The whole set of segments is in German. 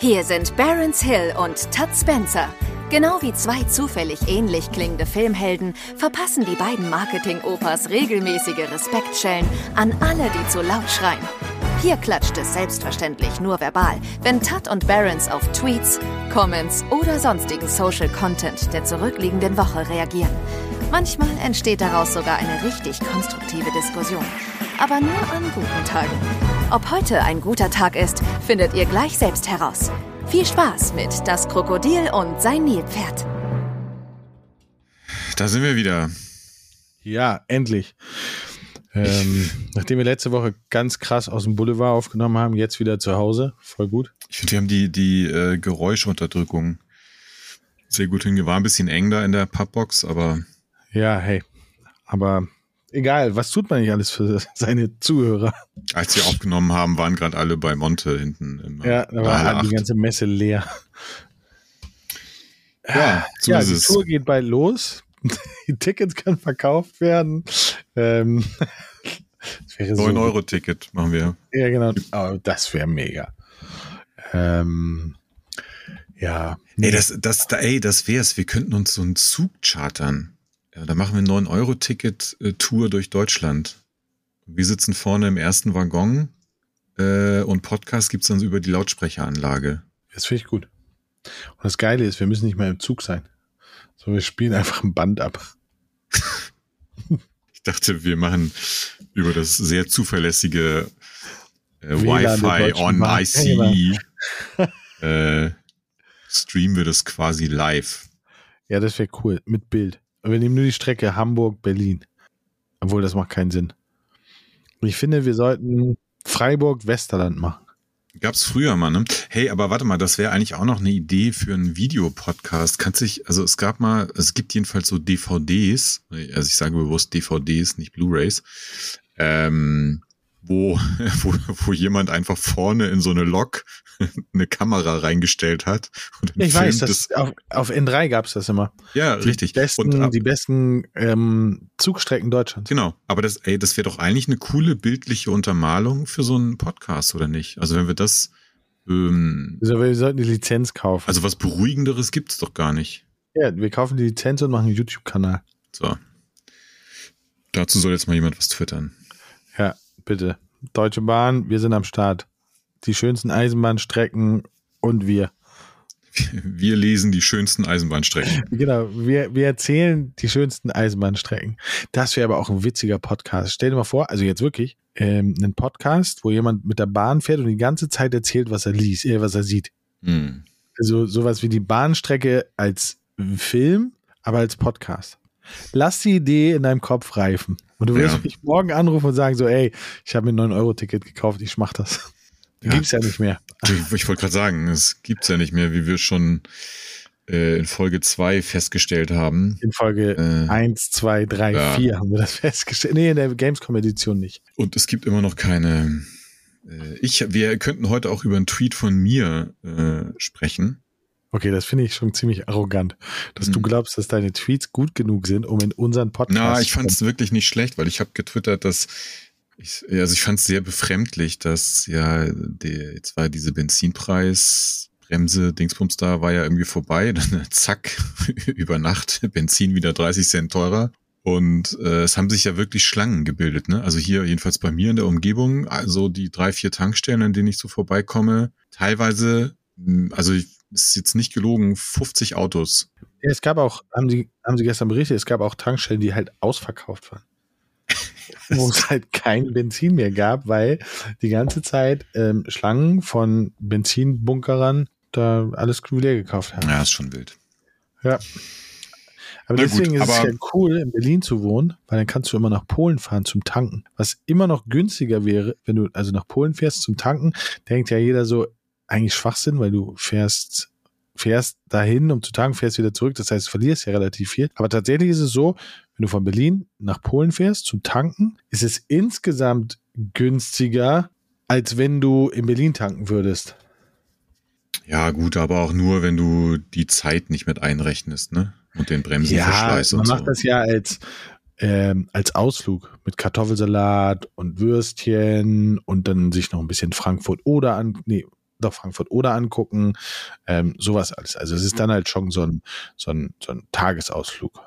Hier sind Barons Hill und Tad Spencer. Genau wie zwei zufällig ähnlich klingende Filmhelden verpassen die beiden Marketing-Opas regelmäßige Respektschellen an alle, die zu laut schreien. Hier klatscht es selbstverständlich nur verbal, wenn Tad und Barons auf Tweets, Comments oder sonstigen Social Content der zurückliegenden Woche reagieren. Manchmal entsteht daraus sogar eine richtig konstruktive Diskussion. Aber nur an guten Tagen. Ob heute ein guter Tag ist, findet ihr gleich selbst heraus. Viel Spaß mit Das Krokodil und sein Nilpferd. Da sind wir wieder. Ja, endlich. Nachdem wir letzte Woche ganz krass aus dem Boulevard aufgenommen haben, jetzt wieder zu Hause. Voll gut. Ich finde, wir haben die Geräuschunterdrückung sehr gut hingebracht. War ein bisschen eng da in der Pappbox, aber... Ja, hey. Aber egal, was tut man nicht alles für seine Zuhörer? Als wir aufgenommen haben, waren gerade alle bei Monte hinten. Ja, da war die ganze Messe leer. Ja, so ist die Tour geht bald los. Die Tickets können verkauft werden. 9-Euro-Ticket machen wir. Ja, genau. Oh, das wäre mega. Ja. Ey, das wär's. Wir könnten uns so einen Zug chartern. Ja, da machen wir eine 9-Euro-Ticket-Tour durch Deutschland. Wir sitzen vorne im ersten Waggon und Podcast gibt es dann über die Lautsprecheranlage. Das finde ich gut. Und das Geile ist, wir müssen nicht mal im Zug sein. So, wir spielen einfach ein Band ab. Ich dachte, wir machen über das sehr zuverlässige Wi-Fi on ICE streamen wir das quasi live. Ja, das wäre cool, mit Bild. Wir nehmen nur die Strecke Hamburg-Berlin. Obwohl, das macht keinen Sinn. Ich finde, wir sollten Freiburg-Westerland machen. Gab's früher mal, ne? Hey, aber warte mal, das wäre eigentlich auch noch eine Idee für einen Videopodcast. Es gibt jedenfalls so DVDs, also ich sage bewusst DVDs, nicht Blu-Rays, wo jemand einfach vorne in so eine Lok eine Kamera reingestellt hat. Und ich weiß, auf N3 gab es das immer. Ja, richtig. Die besten Zugstrecken Deutschlands. Genau, aber das wäre doch eigentlich eine coole bildliche Untermalung für so einen Podcast, oder nicht? Also wenn wir das... wir sollten die Lizenz kaufen. Also was Beruhigenderes gibt es doch gar nicht. Ja, wir kaufen die Lizenz und machen einen YouTube-Kanal. So. Dazu soll jetzt mal jemand was twittern. Ja, bitte. Deutsche Bahn, wir sind am Start. Die schönsten Eisenbahnstrecken und wir. Wir lesen die schönsten Eisenbahnstrecken. Genau, wir erzählen die schönsten Eisenbahnstrecken. Das wäre aber auch ein witziger Podcast. Stell dir mal vor, also jetzt wirklich, einen Podcast, wo jemand mit der Bahn fährt und die ganze Zeit erzählt, was er liest, was er sieht. Mhm. Also sowas wie die Bahnstrecke als Film, aber als Podcast. Lass die Idee in deinem Kopf reifen. Und du wirst mich morgen anrufen und sagen so, ey, ich habe mir ein 9-Euro-Ticket gekauft, ich mach das. Ja. Gibt's ja nicht mehr. Ich wollte gerade sagen, es gibt's ja nicht mehr, wie wir schon in Folge 2 festgestellt haben. In Folge 1, 2, 3, 4 haben wir das festgestellt. Nee, in der Gamescom-Edition nicht. Und es gibt immer noch keine... Wir könnten heute auch über einen Tweet von mir sprechen. Okay, das finde ich schon ziemlich arrogant, dass du glaubst, dass deine Tweets gut genug sind, um in unseren Podcast... Na, ich fand es wirklich nicht schlecht, weil ich habe getwittert, dass... Ich fand es sehr befremdlich, dass jetzt war diese Benzinpreisbremse, Dingsbums da, war ja irgendwie vorbei. Dann zack, über Nacht, Benzin wieder 30 Cent teurer. Und es haben sich ja wirklich Schlangen gebildet, ne? Also hier, jedenfalls bei mir in der Umgebung, also die 3-4 Tankstellen, an denen ich so vorbeikomme, teilweise, also ist jetzt nicht gelogen, 50 Autos. Ja, es gab auch, haben Sie gestern berichtet, es gab auch Tankstellen, die halt ausverkauft waren. Wo es halt kein Benzin mehr gab, weil die ganze Zeit Schlangen von Benzinbunkerern da alles leer gekauft haben. Ja, ist schon wild. Ja. Aber deswegen ist es ja cool, in Berlin zu wohnen, weil dann kannst du immer nach Polen fahren zum Tanken. Was immer noch günstiger wäre, wenn du also nach Polen fährst zum Tanken, denkt ja jeder so, eigentlich Schwachsinn, weil du fährst dahin, um zu tanken, fährst wieder zurück. Das heißt, du verlierst ja relativ viel. Aber tatsächlich ist es so, wenn du von Berlin nach Polen fährst zum Tanken, ist es insgesamt günstiger, als wenn du in Berlin tanken würdest. Ja, gut, aber auch nur, wenn du die Zeit nicht mit einrechnest, ne? Und den Bremsenverschleiß und so. Man macht das ja als Ausflug mit Kartoffelsalat und Würstchen und dann sich noch ein bisschen Frankfurt oder nach Frankfurt oder angucken, sowas alles. Also es ist dann halt schon so ein Tagesausflug.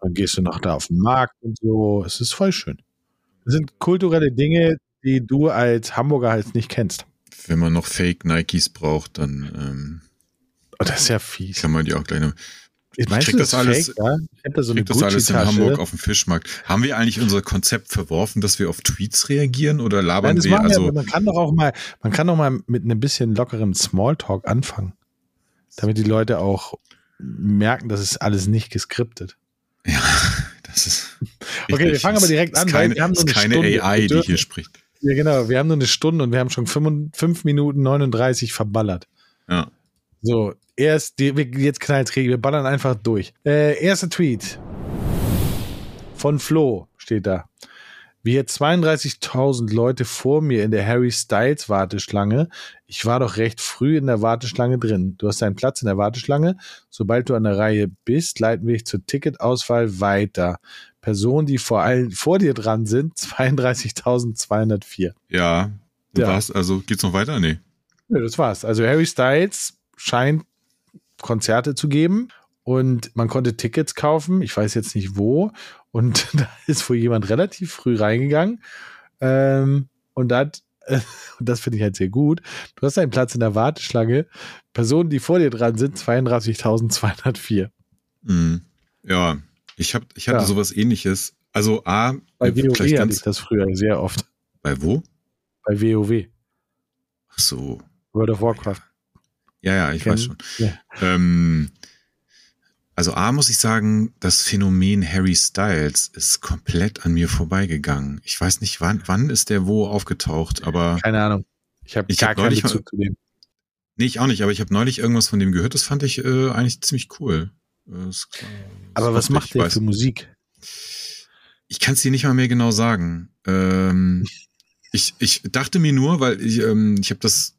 Dann gehst du noch da auf den Markt und so. Es ist voll schön. Das sind kulturelle Dinge, die du als Hamburger halt nicht kennst. Wenn man noch Fake-Nikes braucht, dann das ist ja fies. Kann man die auch gleich noch... Ich krieg das alles in Hamburg auf dem Fischmarkt. Haben wir eigentlich unser Konzept verworfen, dass wir auf Tweets reagieren oder labern? Nein, wir? Also man kann doch mal mit einem bisschen lockerem Smalltalk anfangen, damit die Leute auch merken, dass es alles nicht geskriptet. Ja, das ist okay, wir fangen aber direkt an, weil wir haben nur eine Stunde. Keine AI, die hier spricht. Ja, genau, wir haben nur eine Stunde und wir haben schon 5 Minuten 39 verballert. Ja. So, jetzt knallträge, wir ballern einfach durch. Erster Tweet von Flo steht da. Wir 32.000 Leute vor mir in der Harry Styles Warteschlange. Ich war doch recht früh in der Warteschlange drin. Du hast deinen Platz in der Warteschlange. Sobald du an der Reihe bist, leiten wir dich zur Ticketauswahl weiter. Personen, die vor dir dran sind, 32.204. Ja, war's, also geht's noch weiter? Nee. Ja, das war's. Also Harry Styles scheint Konzerte zu geben und man konnte Tickets kaufen, ich weiß jetzt nicht wo, und da ist wohl jemand relativ früh reingegangen und das finde ich halt sehr gut, du hast einen Platz in der Warteschlange, Personen, die vor dir dran sind, 32.204. Mhm. Ja, ich hatte sowas Ähnliches, also bei WoW hatte ich das früher sehr oft. Bei wo? Bei WoW. Ach so. World of Warcraft. Ja, ich weiß schon. Ja. Also muss ich sagen, das Phänomen Harry Styles ist komplett an mir vorbeigegangen. Ich weiß nicht, wann ist der wo aufgetaucht, aber... Keine Ahnung. Ich hab keinen Bezug zu dem. Nee, ich auch nicht, aber ich habe neulich irgendwas von dem gehört. Das fand ich eigentlich ziemlich cool. Aber was macht der für Musik? Ich kann es dir nicht mal mehr genau sagen. Ich dachte mir nur, weil ich habe das...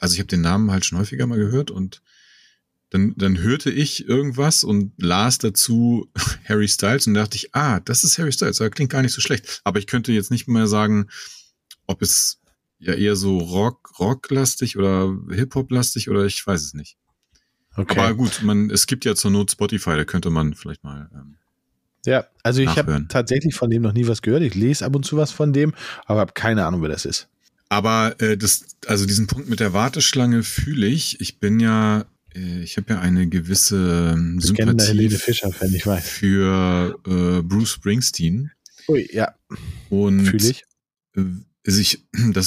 Also ich habe den Namen halt schon häufiger mal gehört und dann hörte ich irgendwas und las dazu Harry Styles und dachte ich, das ist Harry Styles, das klingt gar nicht so schlecht. Aber ich könnte jetzt nicht mehr sagen, ob es ja eher so Rock-lastig oder Hip-Hop-lastig oder ich weiß es nicht. Okay. Aber gut, es gibt ja zur Not Spotify, da könnte man vielleicht mal also ich habe tatsächlich von dem noch nie was gehört. Ich lese ab und zu was von dem, aber habe keine Ahnung, wer das ist. Aber diesen Punkt mit der Warteschlange fühle ich. Ich habe ja eine gewisse Sympathie Fischer-Fan, ich weiß. Für Bruce Springsteen. Ui, ja. Und fühle ich. Das ist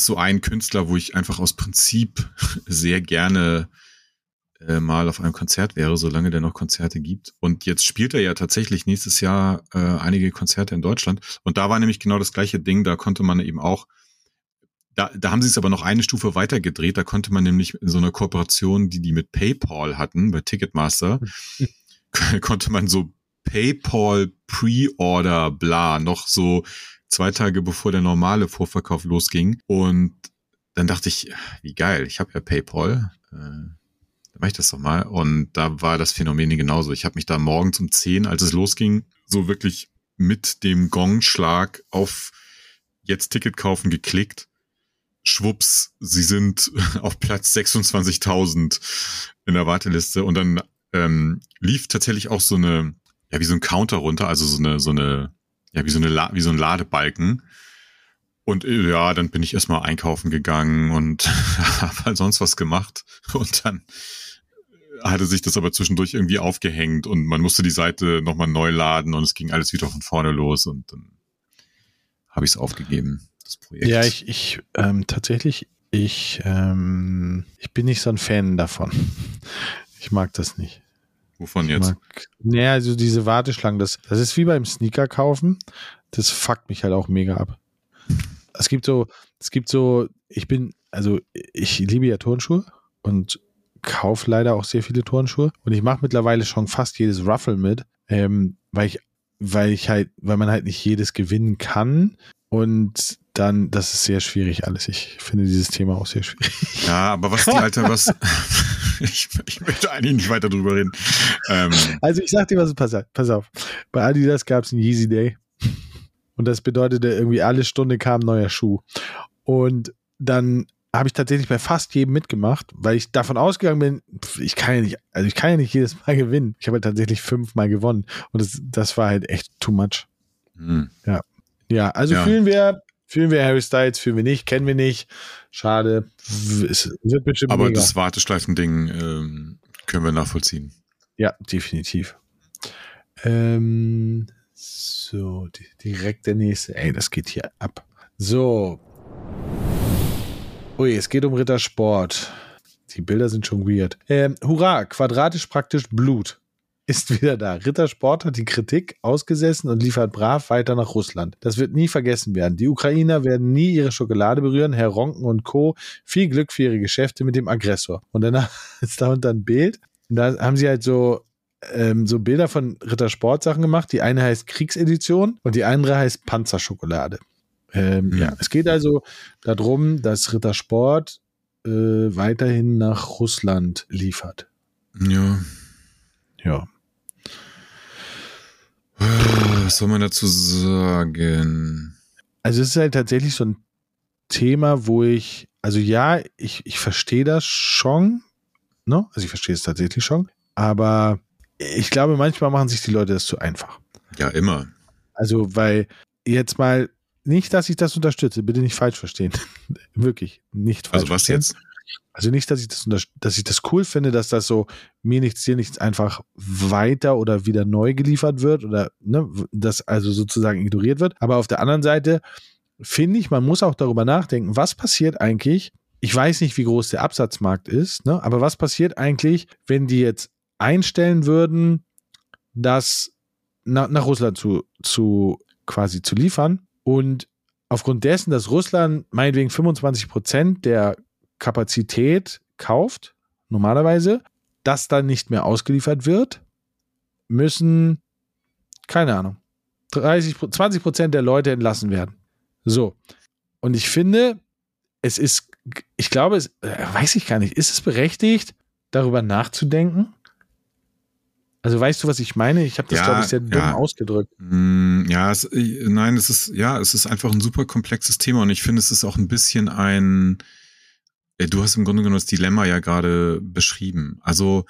so ein Künstler, wo ich einfach aus Prinzip sehr gerne mal auf einem Konzert wäre, solange der noch Konzerte gibt. Und jetzt spielt er ja tatsächlich nächstes Jahr einige Konzerte in Deutschland. Und da war nämlich genau das gleiche Ding. Da konnte man eben auch Da haben sie es aber noch eine Stufe weiter gedreht. Da konnte man nämlich in so einer Kooperation, die mit PayPal hatten, bei Ticketmaster, konnte man so PayPal Pre-Order bla noch so 2 Tage bevor der normale Vorverkauf losging. Und dann dachte ich, wie geil, ich habe ja PayPal. Dann mache ich das doch mal. Und da war das Phänomen genauso. Ich habe mich da morgens um 10, als es losging, so wirklich mit dem Gongschlag auf jetzt Ticket kaufen geklickt. Schwupps, sie sind auf Platz 26.000 in der Warteliste und dann lief tatsächlich auch so eine, ja, wie so ein Counter runter, also wie so ein Ladebalken. Und ja, dann bin ich erstmal einkaufen gegangen und habe halt sonst was gemacht und dann hatte sich das aber zwischendurch irgendwie aufgehängt und man musste die Seite nochmal neu laden und es ging alles wieder von vorne los und dann habe ich es aufgegeben. Das Projekt. Ja, ich bin nicht so ein Fan davon. Ich mag das nicht. Wovon jetzt? Naja, also diese Warteschlangen, das ist wie beim Sneaker kaufen. Das fuckt mich halt auch mega ab. Ich liebe ja Turnschuhe und kaufe leider auch sehr viele Turnschuhe und ich mache mittlerweile schon fast jedes Ruffle mit, weil man halt nicht jedes gewinnen kann. Und dann, das ist sehr schwierig alles. Ich finde dieses Thema auch sehr schwierig. Ja, aber ich möchte eigentlich nicht weiter drüber reden. Also ich sag dir, pass auf. Bei Adidas gab es einen Yeezy Day. Und das bedeutete irgendwie alle Stunde kam ein neuer Schuh. Und dann habe ich tatsächlich bei fast jedem mitgemacht, weil ich davon ausgegangen bin, ich kann ja nicht jedes Mal gewinnen. Ich habe halt tatsächlich 5 Mal gewonnen und das war halt echt too much. Hm. Ja, also ja. Fühlen wir Harry Styles, fühlen wir nicht, kennen wir nicht. Schade. Aber mega. Das Warteschleifen-Ding können wir nachvollziehen. Ja, definitiv. So, direkt der nächste. Ey, das geht hier ab. So. Ui, es geht um Ritter Sport. Die Bilder sind schon weird. Hurra, quadratisch praktisch Blut. Ist wieder da. Ritter Sport hat die Kritik ausgesessen und liefert brav weiter nach Russland. Das wird nie vergessen werden. Die Ukrainer werden nie ihre Schokolade berühren. Herr Ronken und Co. Viel Glück für ihre Geschäfte mit dem Aggressor. Und danach ist da unter ein Bild. Und da haben sie halt so Bilder von Ritter Sport Sachen gemacht. Die eine heißt Kriegsedition und die andere heißt Panzerschokolade. Ja. Es geht also darum, dass Ritter Sport weiterhin nach Russland liefert. Ja. Was soll man dazu sagen? Also es ist halt tatsächlich so ein Thema, wo ich verstehe das schon. Ne? Also ich verstehe es tatsächlich schon. Aber ich glaube, manchmal machen sich die Leute das zu einfach. Ja, immer. Also, weil jetzt mal, nicht, dass ich das unterstütze, bitte nicht falsch verstehen. Wirklich, nicht falsch verstehen. Also was jetzt? Also nicht, dass ich das cool finde, dass das so mir nichts, dir nichts einfach weiter oder wieder neu geliefert wird oder ne, das also sozusagen ignoriert wird. Aber auf der anderen Seite finde ich, man muss auch darüber nachdenken, was passiert eigentlich, ich weiß nicht, wie groß der Absatzmarkt ist, ne, aber was passiert eigentlich, wenn die jetzt einstellen würden, das nach Russland zu quasi zu liefern und aufgrund dessen, dass Russland meinetwegen 25% der Kapazität kauft, normalerweise, das dann nicht mehr ausgeliefert wird, müssen, keine Ahnung, 20% der Leute entlassen werden. So. Und ich finde, weiß ich gar nicht, ist es berechtigt, darüber nachzudenken? Also weißt du, was ich meine? Ich habe das, glaube ich, sehr dumm ausgedrückt. Ja, es ist einfach ein super komplexes Thema und ich finde, es ist auch ein bisschen du hast im Grunde genommen das Dilemma ja gerade beschrieben. Also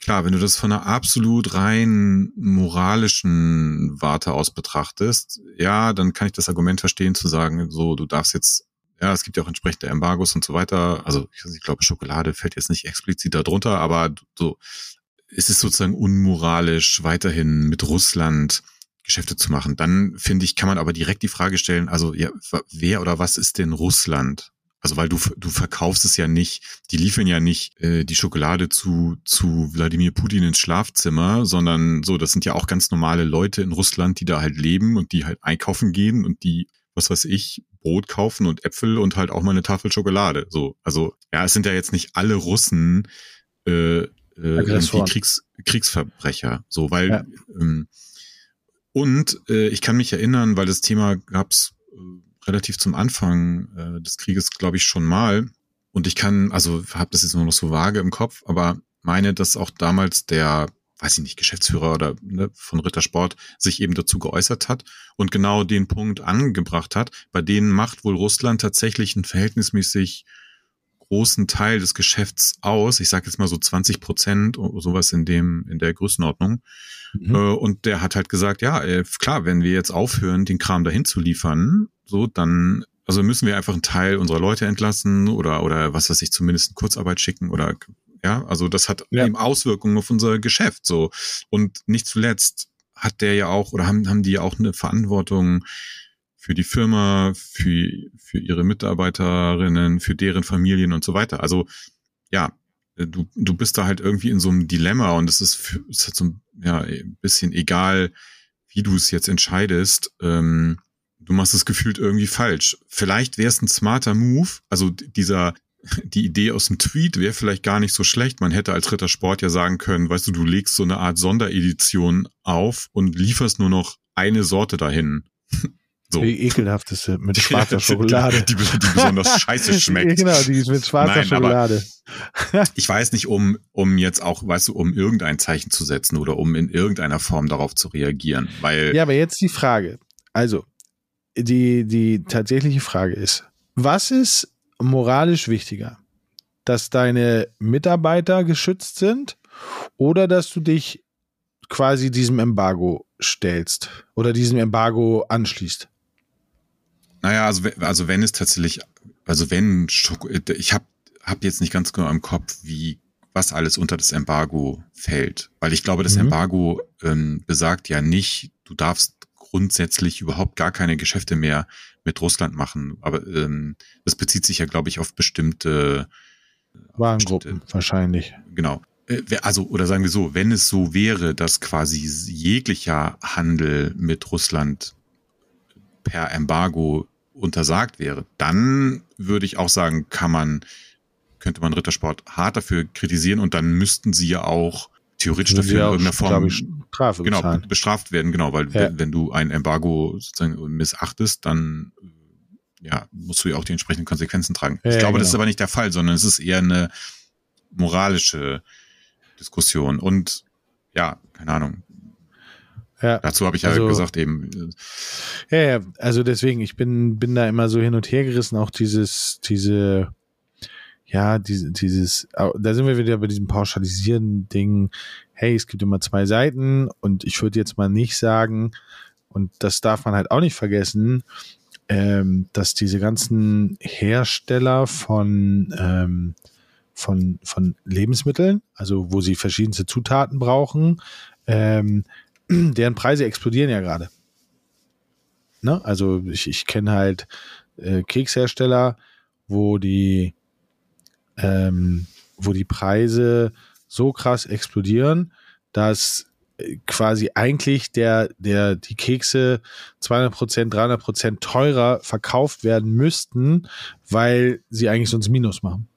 klar, wenn du das von einer absolut rein moralischen Warte aus betrachtest, ja, dann kann ich das Argument verstehen zu sagen, so, du darfst jetzt, ja, es gibt ja auch entsprechende Embargos und so weiter. Also ich glaube, Schokolade fällt jetzt nicht explizit darunter, aber so, es ist sozusagen unmoralisch, weiterhin mit Russland Geschäfte zu machen. Dann, finde ich, kann man aber direkt die Frage stellen, also ja, wer oder was ist denn Russland? Also weil du verkaufst es ja nicht, die liefern ja nicht die Schokolade zu Wladimir Putin ins Schlafzimmer, sondern so, das sind ja auch ganz normale Leute in Russland, die da halt leben und die halt einkaufen gehen und die, was weiß ich, Brot kaufen und Äpfel und halt auch mal eine Tafel Schokolade. So, also ja, es sind ja jetzt nicht alle Russen irgendwie Kriegsverbrecher. So, weil ja. Und ich kann mich erinnern, weil das Thema gab's relativ zum Anfang des Krieges, glaube ich, schon mal. Und habe das jetzt nur noch so vage im Kopf, aber meine, dass auch damals der, weiß ich nicht, Geschäftsführer oder ne, von Rittersport sich eben dazu geäußert hat und genau den Punkt angebracht hat, bei denen macht wohl Russland tatsächlich einen verhältnismäßig großen Teil des Geschäfts aus. Ich sage jetzt mal so 20% oder sowas in der Größenordnung. Mhm. Und der hat halt gesagt, ja, klar, wenn wir jetzt aufhören, den Kram dahin zu liefern, so, dann, also müssen wir einfach einen Teil unserer Leute entlassen oder was weiß ich, zumindest in Kurzarbeit schicken oder, ja, also das hat eben Auswirkungen auf unser Geschäft, so. Und nicht zuletzt hat der ja auch, oder haben die ja auch eine Verantwortung für die Firma, für ihre Mitarbeiterinnen, für deren Familien und so weiter. Also, ja, du bist da halt irgendwie in so einem Dilemma und es hat so ein bisschen egal, wie du es jetzt entscheidest, du machst es gefühlt irgendwie falsch. Vielleicht wäre es ein smarter Move, also die Idee aus dem Tweet wäre vielleicht gar nicht so schlecht. Man hätte als Ritter Sport ja sagen können, weißt du legst so eine Art Sonderedition auf und lieferst nur noch eine Sorte dahin. So. Die ekelhafteste mit schwarzer Schokolade. Die besonders scheiße schmeckt. Genau, die ist mit schwarzer Schokolade. Ich weiß nicht, um jetzt auch, weißt du, um irgendein Zeichen zu setzen oder um in irgendeiner Form darauf zu reagieren. Weil ja, aber jetzt die Frage. Also, die tatsächliche Frage ist, Was ist moralisch wichtiger? Dass deine Mitarbeiter geschützt sind oder dass du dich quasi diesem Embargo stellst oder diesem Embargo anschließt? Naja, also wenn es tatsächlich, also wenn, ich habe jetzt nicht ganz genau im Kopf, wie, was alles unter das Embargo fällt. Weil ich glaube, das Embargo besagt ja nicht, du darfst grundsätzlich überhaupt gar keine Geschäfte mehr mit Russland machen. Aber das bezieht sich ja, glaube ich, auf bestimmte Warengruppen wahrscheinlich. Genau. Also, oder sagen wir so, wenn es so wäre, dass quasi jeglicher Handel mit Russland per Embargo untersagt wäre, dann würde ich auch sagen, könnte man Ritter Sport hart dafür kritisieren und dann müssten sie ja auch theoretisch dafür in irgendeiner Form bestraft werden, genau, weil wenn du ein Embargo sozusagen missachtest, dann musst du ja auch die entsprechenden Konsequenzen tragen. Ja, ich glaube, das ist aber nicht der Fall, sondern es ist eher eine moralische Diskussion und ja, keine Ahnung. Ja, dazu habe ich ja gesagt eben. Ja, also deswegen, ich bin da immer so hin und her gerissen, auch dieses, da sind wir wieder bei diesem pauschalisierenden Ding, hey, es gibt immer zwei Seiten und ich würde jetzt mal nicht sagen, und das darf man halt auch nicht vergessen, dass diese ganzen Hersteller von Lebensmitteln, also wo sie verschiedenste Zutaten brauchen, deren Preise explodieren ja gerade. Ne? Also ich kenne halt Kekshersteller, wo die Preise so krass explodieren, dass quasi eigentlich die Kekse 200%, 300% teurer verkauft werden müssten, weil sie eigentlich sonst Minus machen.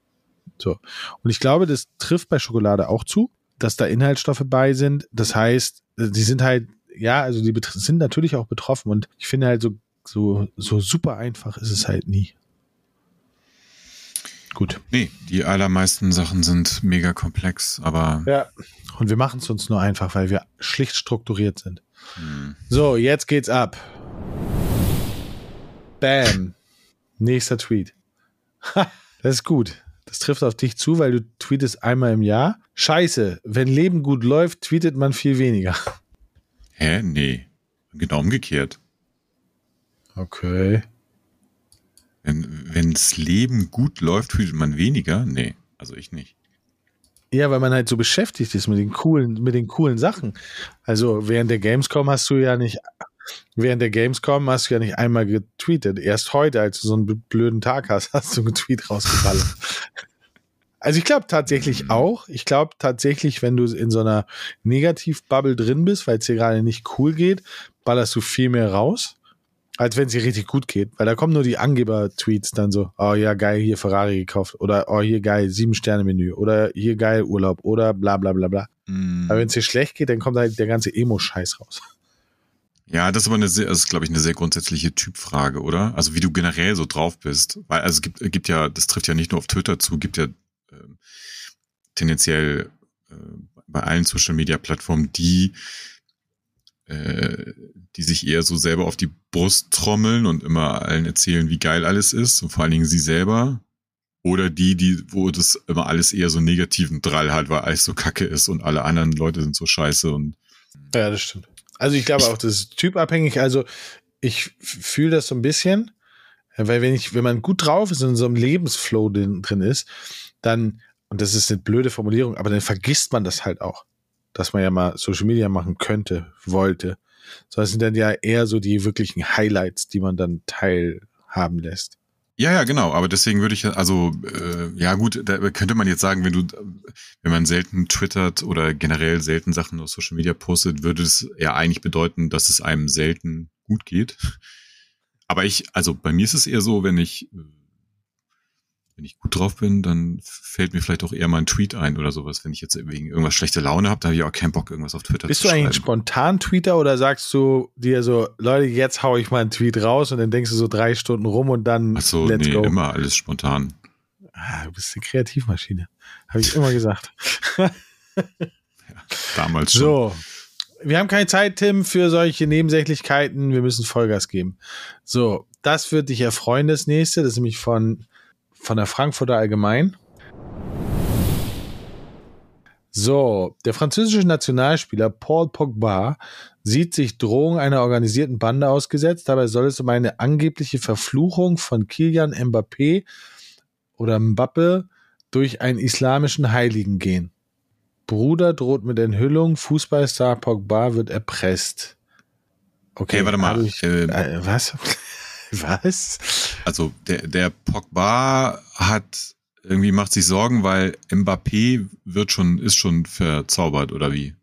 So. Und ich glaube, das trifft bei Schokolade auch zu, dass da Inhaltsstoffe bei sind. Das heißt, die sind halt, die sind natürlich auch betroffen und ich finde halt so super einfach ist es halt nie. Gut. Nee, die allermeisten Sachen sind mega komplex, aber... Ja, und wir machen es uns nur einfach, weil wir schlicht strukturiert sind. Hm. So, jetzt geht's ab. Bam. Nächster Tweet. Das ist gut. Das trifft auf dich zu, weil du tweetest einmal im Jahr. Scheiße, wenn Leben gut läuft, tweetet man viel weniger. Hä? Nee. Genau umgekehrt. Okay. Wenn das Leben gut läuft, tweetet man weniger? Nee, also ich nicht. Ja, weil man halt so beschäftigt ist mit den coolen Sachen. Also während der Gamescom hast du ja nicht einmal getweetet. Erst heute, als du so einen blöden Tag hast, hast du einen Tweet rausgeballert. Also ich glaube tatsächlich auch. Ich glaube tatsächlich, wenn du in so einer Negativ-Bubble drin bist, weil es dir gerade nicht cool geht, ballerst du viel mehr raus, als wenn es dir richtig gut geht. Weil da kommen nur die Angeber-Tweets dann so, oh ja, geil, hier Ferrari gekauft oder oh, hier geil, 7-Sterne-Menü oder hier geil Urlaub oder bla bla bla bla. Mm. Aber wenn es dir schlecht geht, dann kommt halt der ganze Emo-Scheiß raus. Ja, das ist aber glaube ich, eine sehr grundsätzliche Typfrage, oder? Also wie du generell so drauf bist. Weil also es gibt ja, das trifft ja nicht nur auf Twitter zu, gibt ja tendenziell bei allen Social-Media-Plattformen die sich eher so selber auf die Brust trommeln und immer allen erzählen, wie geil alles ist und vor allen Dingen sie selber. Oder die, wo das immer alles eher so einen negativen Drall hat, weil alles so kacke ist und alle anderen Leute sind so scheiße. Und ja, das stimmt. Also ich glaube auch, das ist typabhängig. Also ich fühle das so ein bisschen, weil wenn man gut drauf ist und in so einem Lebensflow drin ist, dann, und das ist eine blöde Formulierung, aber dann vergisst man das halt auch, dass man ja mal Social Media machen könnte, wollte. So, das sind dann ja eher so die wirklichen Highlights, die man dann teilhaben lässt. Ja, genau, aber deswegen würde ich, da könnte man jetzt sagen, wenn man selten twittert oder generell selten Sachen auf Social Media postet, würde es ja eigentlich bedeuten, dass es einem selten gut geht. Aber bei mir ist es eher so, wenn ich gut drauf bin, dann fällt mir vielleicht auch eher mal ein Tweet ein oder sowas. Wenn ich jetzt wegen irgendwas schlechte Laune habe, da habe ich auch keinen Bock, irgendwas auf Twitter zu schreiben. Bist du eigentlich ein Spontan-Tweeter oder sagst du dir so, Leute, jetzt haue ich mal einen Tweet raus und dann denkst du so 3 Stunden rum und dann let's go. Immer alles spontan. Ah, du bist eine Kreativmaschine. Habe ich immer gesagt. Ja, damals schon. So, wir haben keine Zeit, Tim, für solche Nebensächlichkeiten. Wir müssen Vollgas geben. So, das wird dich erfreuen, das nächste. Das ist nämlich von der Frankfurter Allgemein. So, der französische Nationalspieler Paul Pogba sieht sich Drohung einer organisierten Bande ausgesetzt. Dabei soll es um eine angebliche Verfluchung von Kylian Mbappé oder Mbappe durch einen islamischen Heiligen gehen. Bruder droht mit Enthüllung, Fußballstar Pogba wird erpresst. Okay, warte mal. Was? Also der Pogba hat irgendwie macht sich Sorgen, weil Mbappé ist schon verzaubert, oder wie?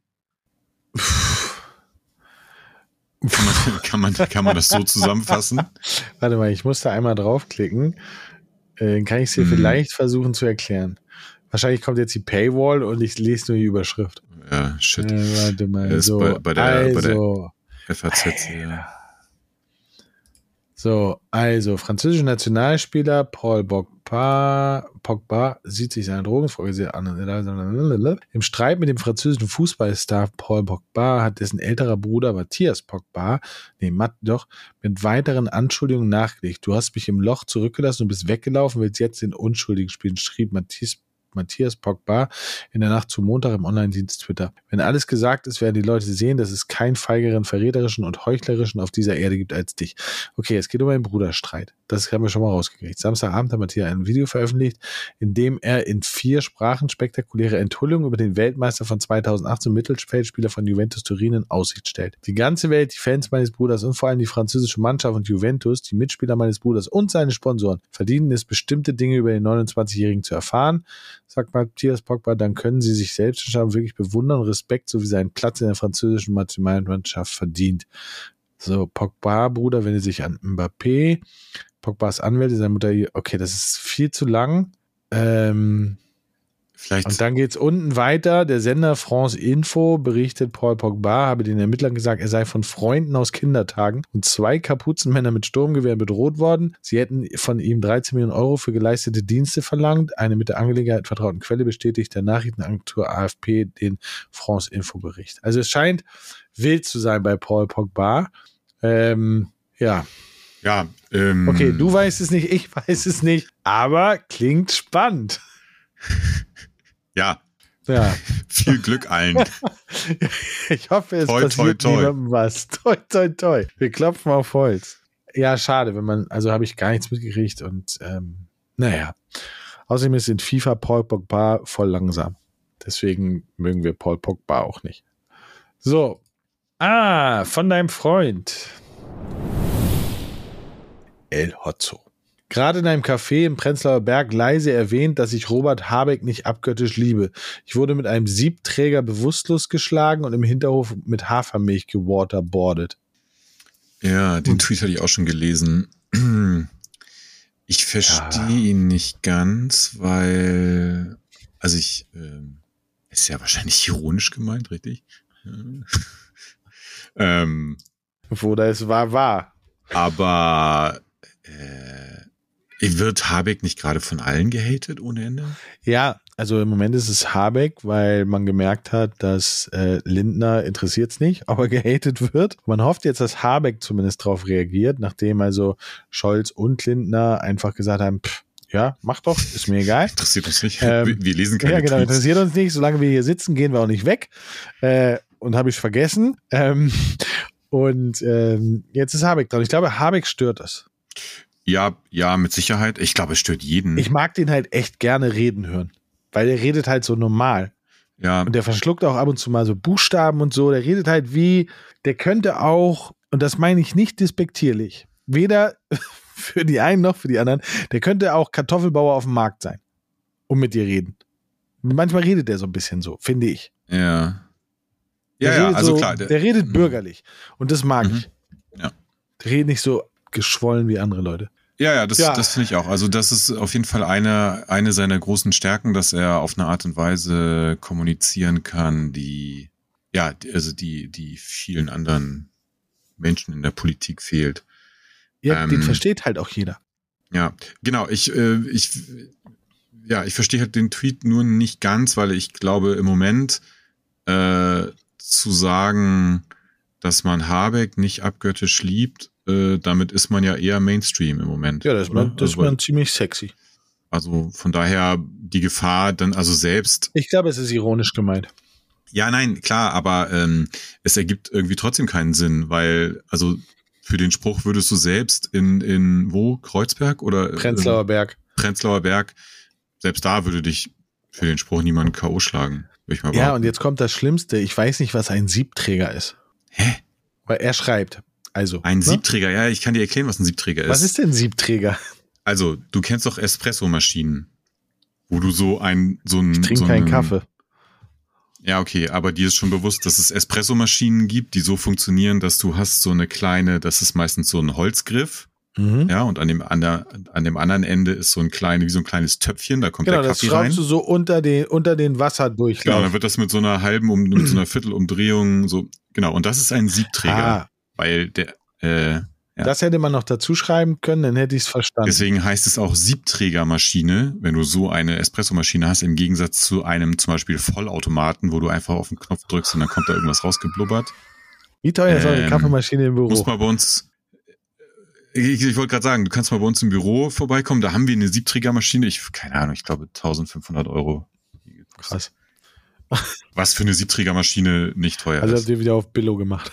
Kann man das so zusammenfassen? Warte mal, ich muss da einmal draufklicken. Kann ich es dir vielleicht versuchen zu erklären. Wahrscheinlich kommt jetzt die Paywall und ich lese nur die Überschrift. Ja, shit. Warte mal. So, bei der FAZ. Ja. So, also, französischer Nationalspieler Paul Pogba sieht sich seiner Drogenfrage an. Im Streit mit dem französischen Fußballstar Paul Pogba hat dessen älterer Bruder Matthias Pogba mit weiteren Anschuldigungen nachgelegt. Du hast mich im Loch zurückgelassen und bist weggelaufen, willst jetzt den Unschuldigen spielen, schrieb Matthias Pogba in der Nacht zu Montag im Online-Dienst Twitter. Wenn alles gesagt ist, werden die Leute sehen, dass es keinen feigeren, verräterischen und heuchlerischen auf dieser Erde gibt als dich. Okay, es geht um einen Bruderstreit. Das haben wir schon mal rausgekriegt. Samstagabend hat Matthias ein Video veröffentlicht, in dem er in 4 Sprachen spektakuläre Enthüllungen über den Weltmeister von 2018 und Mittelfeldspieler von Juventus Turin in Aussicht stellt. Die ganze Welt, die Fans meines Bruders und vor allem die französische Mannschaft und Juventus, die Mitspieler meines Bruders und seine Sponsoren, verdienen es, bestimmte Dinge über den 29-Jährigen zu erfahren, sagt Matthias Pogba, dann können sie sich selbst wirklich bewundern und Respekt sowie seinen Platz in der französischen Nationalmannschaft verdient. So, Pogba, Bruder, wendet sich an Mbappé. Pogbas Anwälte, seine Mutter, okay, das ist viel zu lang. Vielleicht. Und dann geht's unten weiter. Der Sender France Info berichtet, Paul Pogba habe den Ermittlern gesagt, er sei von Freunden aus Kindertagen und 2 Kapuzenmänner mit Sturmgewehren bedroht worden. Sie hätten von ihm 13 Millionen Euro für geleistete Dienste verlangt. Eine mit der Angelegenheit vertrauten Quelle bestätigt der Nachrichtenagentur AFP den France Info Bericht. Also es scheint wild zu sein bei Paul Pogba. Okay, du weißt es nicht, ich weiß es nicht, aber klingt spannend. Ja. Viel Glück allen. Ich hoffe, es passiert niemandem was. Toi, toi, toi. Wir klopfen auf Holz. Ja, schade, habe ich gar nichts mitgekriegt und naja. Außerdem ist in FIFA Paul Pogba voll langsam. Deswegen mögen wir Paul Pogba auch nicht. So. Von deinem Freund. El Hotzo. Gerade in einem Café im Prenzlauer Berg leise erwähnt, dass ich Robert Habeck nicht abgöttisch liebe. Ich wurde mit einem Siebträger bewusstlos geschlagen und im Hinterhof mit Hafermilch gewaterboardet. Ja, den Tweet hatte ich auch schon gelesen. Ich verstehe ihn nicht ganz, weil... Also ich... ist ja wahrscheinlich ironisch gemeint, richtig? Oder es war. Aber... wird Habeck nicht gerade von allen gehatet ohne Ende? Ja, also im Moment ist es Habeck, weil man gemerkt hat, dass Lindner interessiert es nicht, aber gehatet wird. Man hofft jetzt, dass Habeck zumindest darauf reagiert, nachdem also Scholz und Lindner einfach gesagt haben, mach doch, ist mir egal. Interessiert uns nicht, wir lesen keine Tweets. Ja, genau, interessiert uns nicht, solange wir hier sitzen, gehen wir auch nicht weg. Und habe ich vergessen. Jetzt ist Habeck dran. Ich glaube, Habeck stört das. Ja, mit Sicherheit. Ich glaube, es stört jeden. Ich mag den halt echt gerne reden hören, weil der redet halt so normal. Ja. Und der verschluckt auch ab und zu mal so Buchstaben und so. Der redet halt der könnte auch, und das meine ich nicht despektierlich, weder für die einen noch für die anderen, der könnte auch Kartoffelbauer auf dem Markt sein und mit dir reden. Manchmal redet der so ein bisschen so, finde ich. Ja. Ja, also klar. Der redet bürgerlich und das mag ich. Ja. Der redet nicht so geschwollen wie andere Leute. Das finde ich auch. Also das ist auf jeden Fall eine seiner großen Stärken, dass er auf eine Art und Weise kommunizieren kann, die vielen anderen Menschen in der Politik fehlt. Ja, den versteht halt auch jeder. Ja, genau. Ich verstehe halt den Tweet nur nicht ganz, weil ich glaube im Moment zu sagen, dass man Habeck nicht abgöttisch liebt, damit ist man ja eher Mainstream im Moment. Ja, das ist man ziemlich sexy. Also von daher die Gefahr dann, also selbst... Ich glaube, es ist ironisch gemeint. Ja, nein, klar, aber es ergibt irgendwie trotzdem keinen Sinn, weil, also für den Spruch würdest du selbst in wo? Kreuzberg oder... Prenzlauer Berg. Prenzlauer Berg, selbst da würde dich für den Spruch niemand K.O. schlagen. Würde ich mal behaupten. Und jetzt kommt das Schlimmste. Ich weiß nicht, was ein Siebträger ist. Hä? Weil er schreibt, also... Ein Siebträger, ja, ich kann dir erklären, was ein Siebträger ist. Was ist denn Siebträger? Also, du kennst doch Espresso-Maschinen, wo du so einen... Ich trinke keinen Kaffee. Ja, okay, aber dir ist schon bewusst, dass es Espresso-Maschinen gibt, die so funktionieren, dass du hast so eine kleine, das ist meistens so ein Holzgriff, ja, und an dem anderen Ende ist so ein kleines Töpfchen, da kommt der Kaffee rein. Genau, das schraubst du so unter den Wasser durch. Genau, dann wird das mit so einer Viertelumdrehung so, genau, und das ist ein Siebträger, weil der, ja. Das hätte man noch dazu schreiben können, dann hätte ich es verstanden. Deswegen heißt es auch Siebträgermaschine, wenn du so eine Espressomaschine hast, im Gegensatz zu einem zum Beispiel Vollautomaten, wo du einfach auf den Knopf drückst und dann kommt da irgendwas rausgeblubbert. Wie teuer ist eine Kaffeemaschine im Büro? Muss mal bei uns. Ich wollte gerade sagen, du kannst mal bei uns im Büro vorbeikommen, da haben wir eine Siebträgermaschine. Ich glaube 1.500 €. Krass. Was für eine Siebträgermaschine nicht teuer ist. Also habt ihr wieder auf Billo gemacht.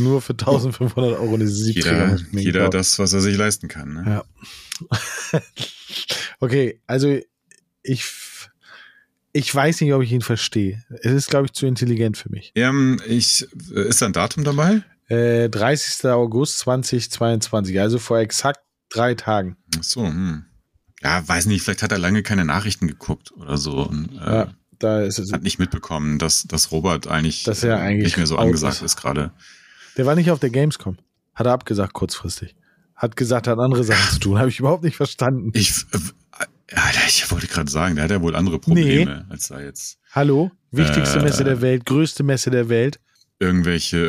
Nur für 1.500 € eine Siebträgermaschine. Jeder das, was er sich leisten kann. Ne? Ja. Okay, also ich weiß nicht, ob ich ihn verstehe. Es ist, glaube ich, zu intelligent für mich. Ist da ein Datum dabei? 30. August 2022, also vor exakt 3 Tagen. Ach so, ja, weiß nicht, vielleicht hat er lange keine Nachrichten geguckt oder so. Und, da ist es, hat nicht mitbekommen, dass Robert eigentlich nicht mehr so angesagt ist gerade. Der war nicht auf der Gamescom. Hat er abgesagt kurzfristig. Hat gesagt, er hat andere Sachen zu tun. Habe ich überhaupt nicht verstanden. Ich wollte gerade sagen, der hat ja wohl andere Probleme als da jetzt. Hallo, wichtigste Messe der Welt, größte Messe der Welt. Irgendwelche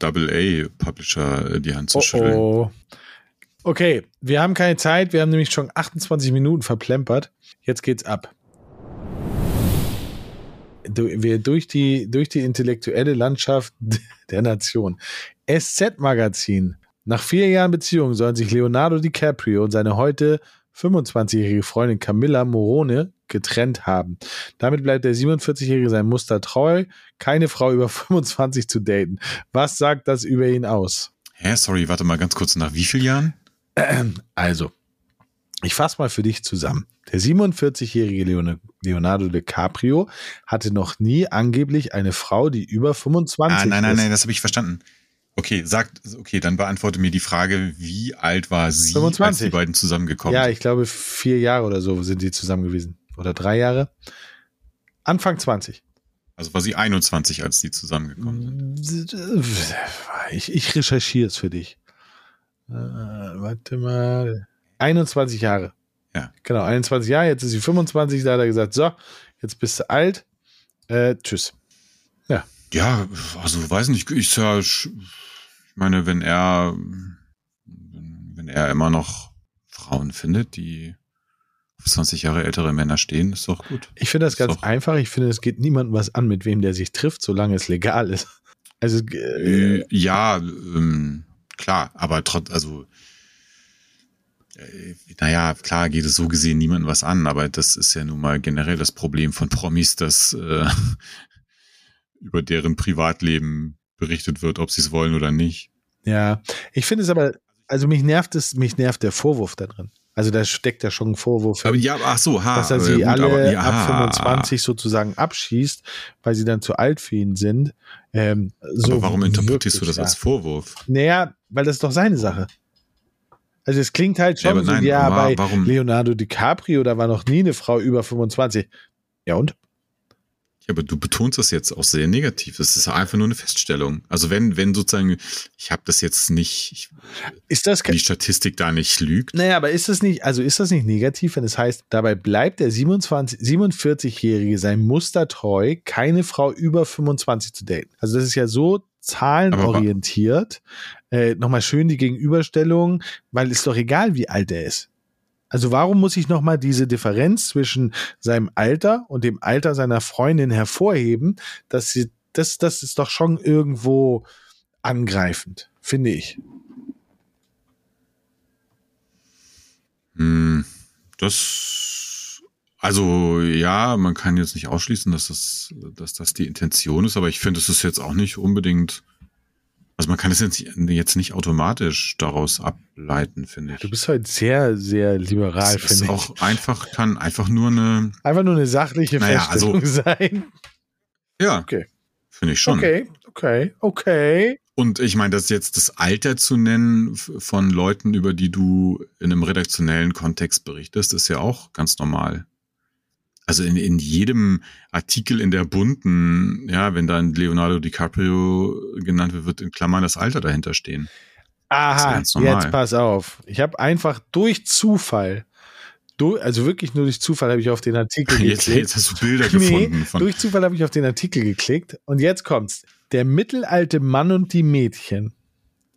AA-Publisher die Hand zu schütteln. Oh. Okay, wir haben keine Zeit. Wir haben nämlich schon 28 Minuten verplempert. Jetzt geht's ab. Durch die intellektuelle Landschaft der Nation. SZ-Magazin. Nach 4 Jahren Beziehung sollen sich Leonardo DiCaprio und seine heute 25-jährige Freundin Camilla Morone getrennt haben. Damit bleibt der 47-jährige seinem Muster treu, keine Frau über 25 zu daten. Was sagt das über ihn aus? Hä, sorry, warte mal ganz kurz, nach wie vielen Jahren? Also, ich fasse mal für dich zusammen. Der 47-jährige Leonardo DiCaprio hatte noch nie angeblich eine Frau, die über 25 ist. Nein, das habe ich verstanden. Okay, dann beantworte mir die Frage, wie alt war sie, 25. als die beiden zusammengekommen sind? Ja, ich glaube 4 Jahre oder so sind die zusammen gewesen. Oder 3 Jahre. Anfang 20. Also war sie 21, als die zusammengekommen sind. Ich recherchiere es für dich. Warte mal. 21 Jahre. Ja. Genau, 21 Jahre, jetzt ist sie 25, da hat er gesagt, so, jetzt bist du alt, tschüss. Ja. Ja, also weiß nicht, ich meine, wenn er immer noch Frauen findet, die 20 Jahre ältere Männer stehen, ist doch gut. Ich finde das ganz einfach, ich finde, es geht niemandem was an, mit wem der sich trifft, solange es legal ist. Also, klar, aber naja, klar geht es so gesehen niemandem was an, aber das ist ja nun mal generell das Problem von Promis, dass über deren Privatleben berichtet wird, ob sie es wollen oder nicht. Ja, ich finde es aber, also mich nervt der Vorwurf da drin. Also da steckt ja schon ein Vorwurf, dass er sie ab 25 sozusagen abschießt, weil sie dann zu alt für ihn sind. Aber warum interpretierst du das als Vorwurf? Naja, weil das ist doch seine Sache. Also es klingt halt schon warum? Leonardo DiCaprio, da war noch nie eine Frau über 25. Ja und? Ja, aber du betonst das jetzt auch sehr negativ. Das ist einfach nur eine Feststellung. Also wenn sozusagen, ich habe das jetzt nicht, die Statistik da nicht lügt. Naja, aber ist das nicht negativ, wenn es heißt, dabei bleibt der 47-Jährige sein Muster treu, keine Frau über 25 zu daten. Also das ist ja so zahlenorientiert. Nochmal schön die Gegenüberstellung, weil es doch egal, wie alt er ist. Also warum muss ich nochmal diese Differenz zwischen seinem Alter und dem Alter seiner Freundin hervorheben, dass sie das ist doch schon irgendwo angreifend, finde ich. Das, also ja, man kann jetzt nicht ausschließen, dass das die Intention ist, aber ich finde, es ist jetzt auch nicht unbedingt, also man kann es jetzt nicht automatisch daraus ableiten, finde ich. Du bist heute sehr, sehr liberal, finde ich. Auch einfach, kann einfach nur eine... Einfach nur eine sachliche Feststellung sein. Ja, okay. Finde ich schon. Okay. Und ich meine, das jetzt das Alter zu nennen von Leuten, über die du in einem redaktionellen Kontext berichtest, ist ja auch ganz normal. Also in jedem Artikel in der Bunten, ja, wenn dann Leonardo DiCaprio genannt wird, in Klammern das Alter dahinter stehen. Aha, jetzt pass auf. Ich habe einfach durch Zufall, also wirklich nur durch Zufall habe ich auf den Artikel geklickt. Jetzt hast du Bilder gefunden. Durch Zufall habe ich auf den Artikel geklickt und jetzt kommt's. Der mittelalte Mann und die Mädchen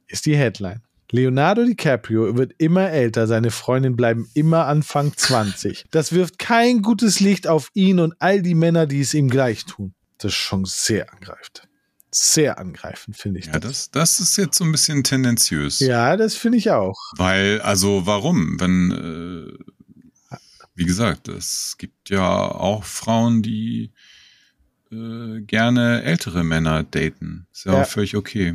ist die Headline. Leonardo DiCaprio wird immer älter, seine Freundinnen bleiben immer Anfang 20. Das wirft kein gutes Licht auf ihn und all die Männer, die es ihm gleich tun. Das ist schon sehr angreifend. Sehr angreifend, finde ich. Ja, das ist jetzt so ein bisschen tendenziös. Ja, das finde ich auch. Weil, also warum? Wenn, wie gesagt, es gibt ja auch Frauen, die gerne ältere Männer daten. Ist ja auch völlig okay.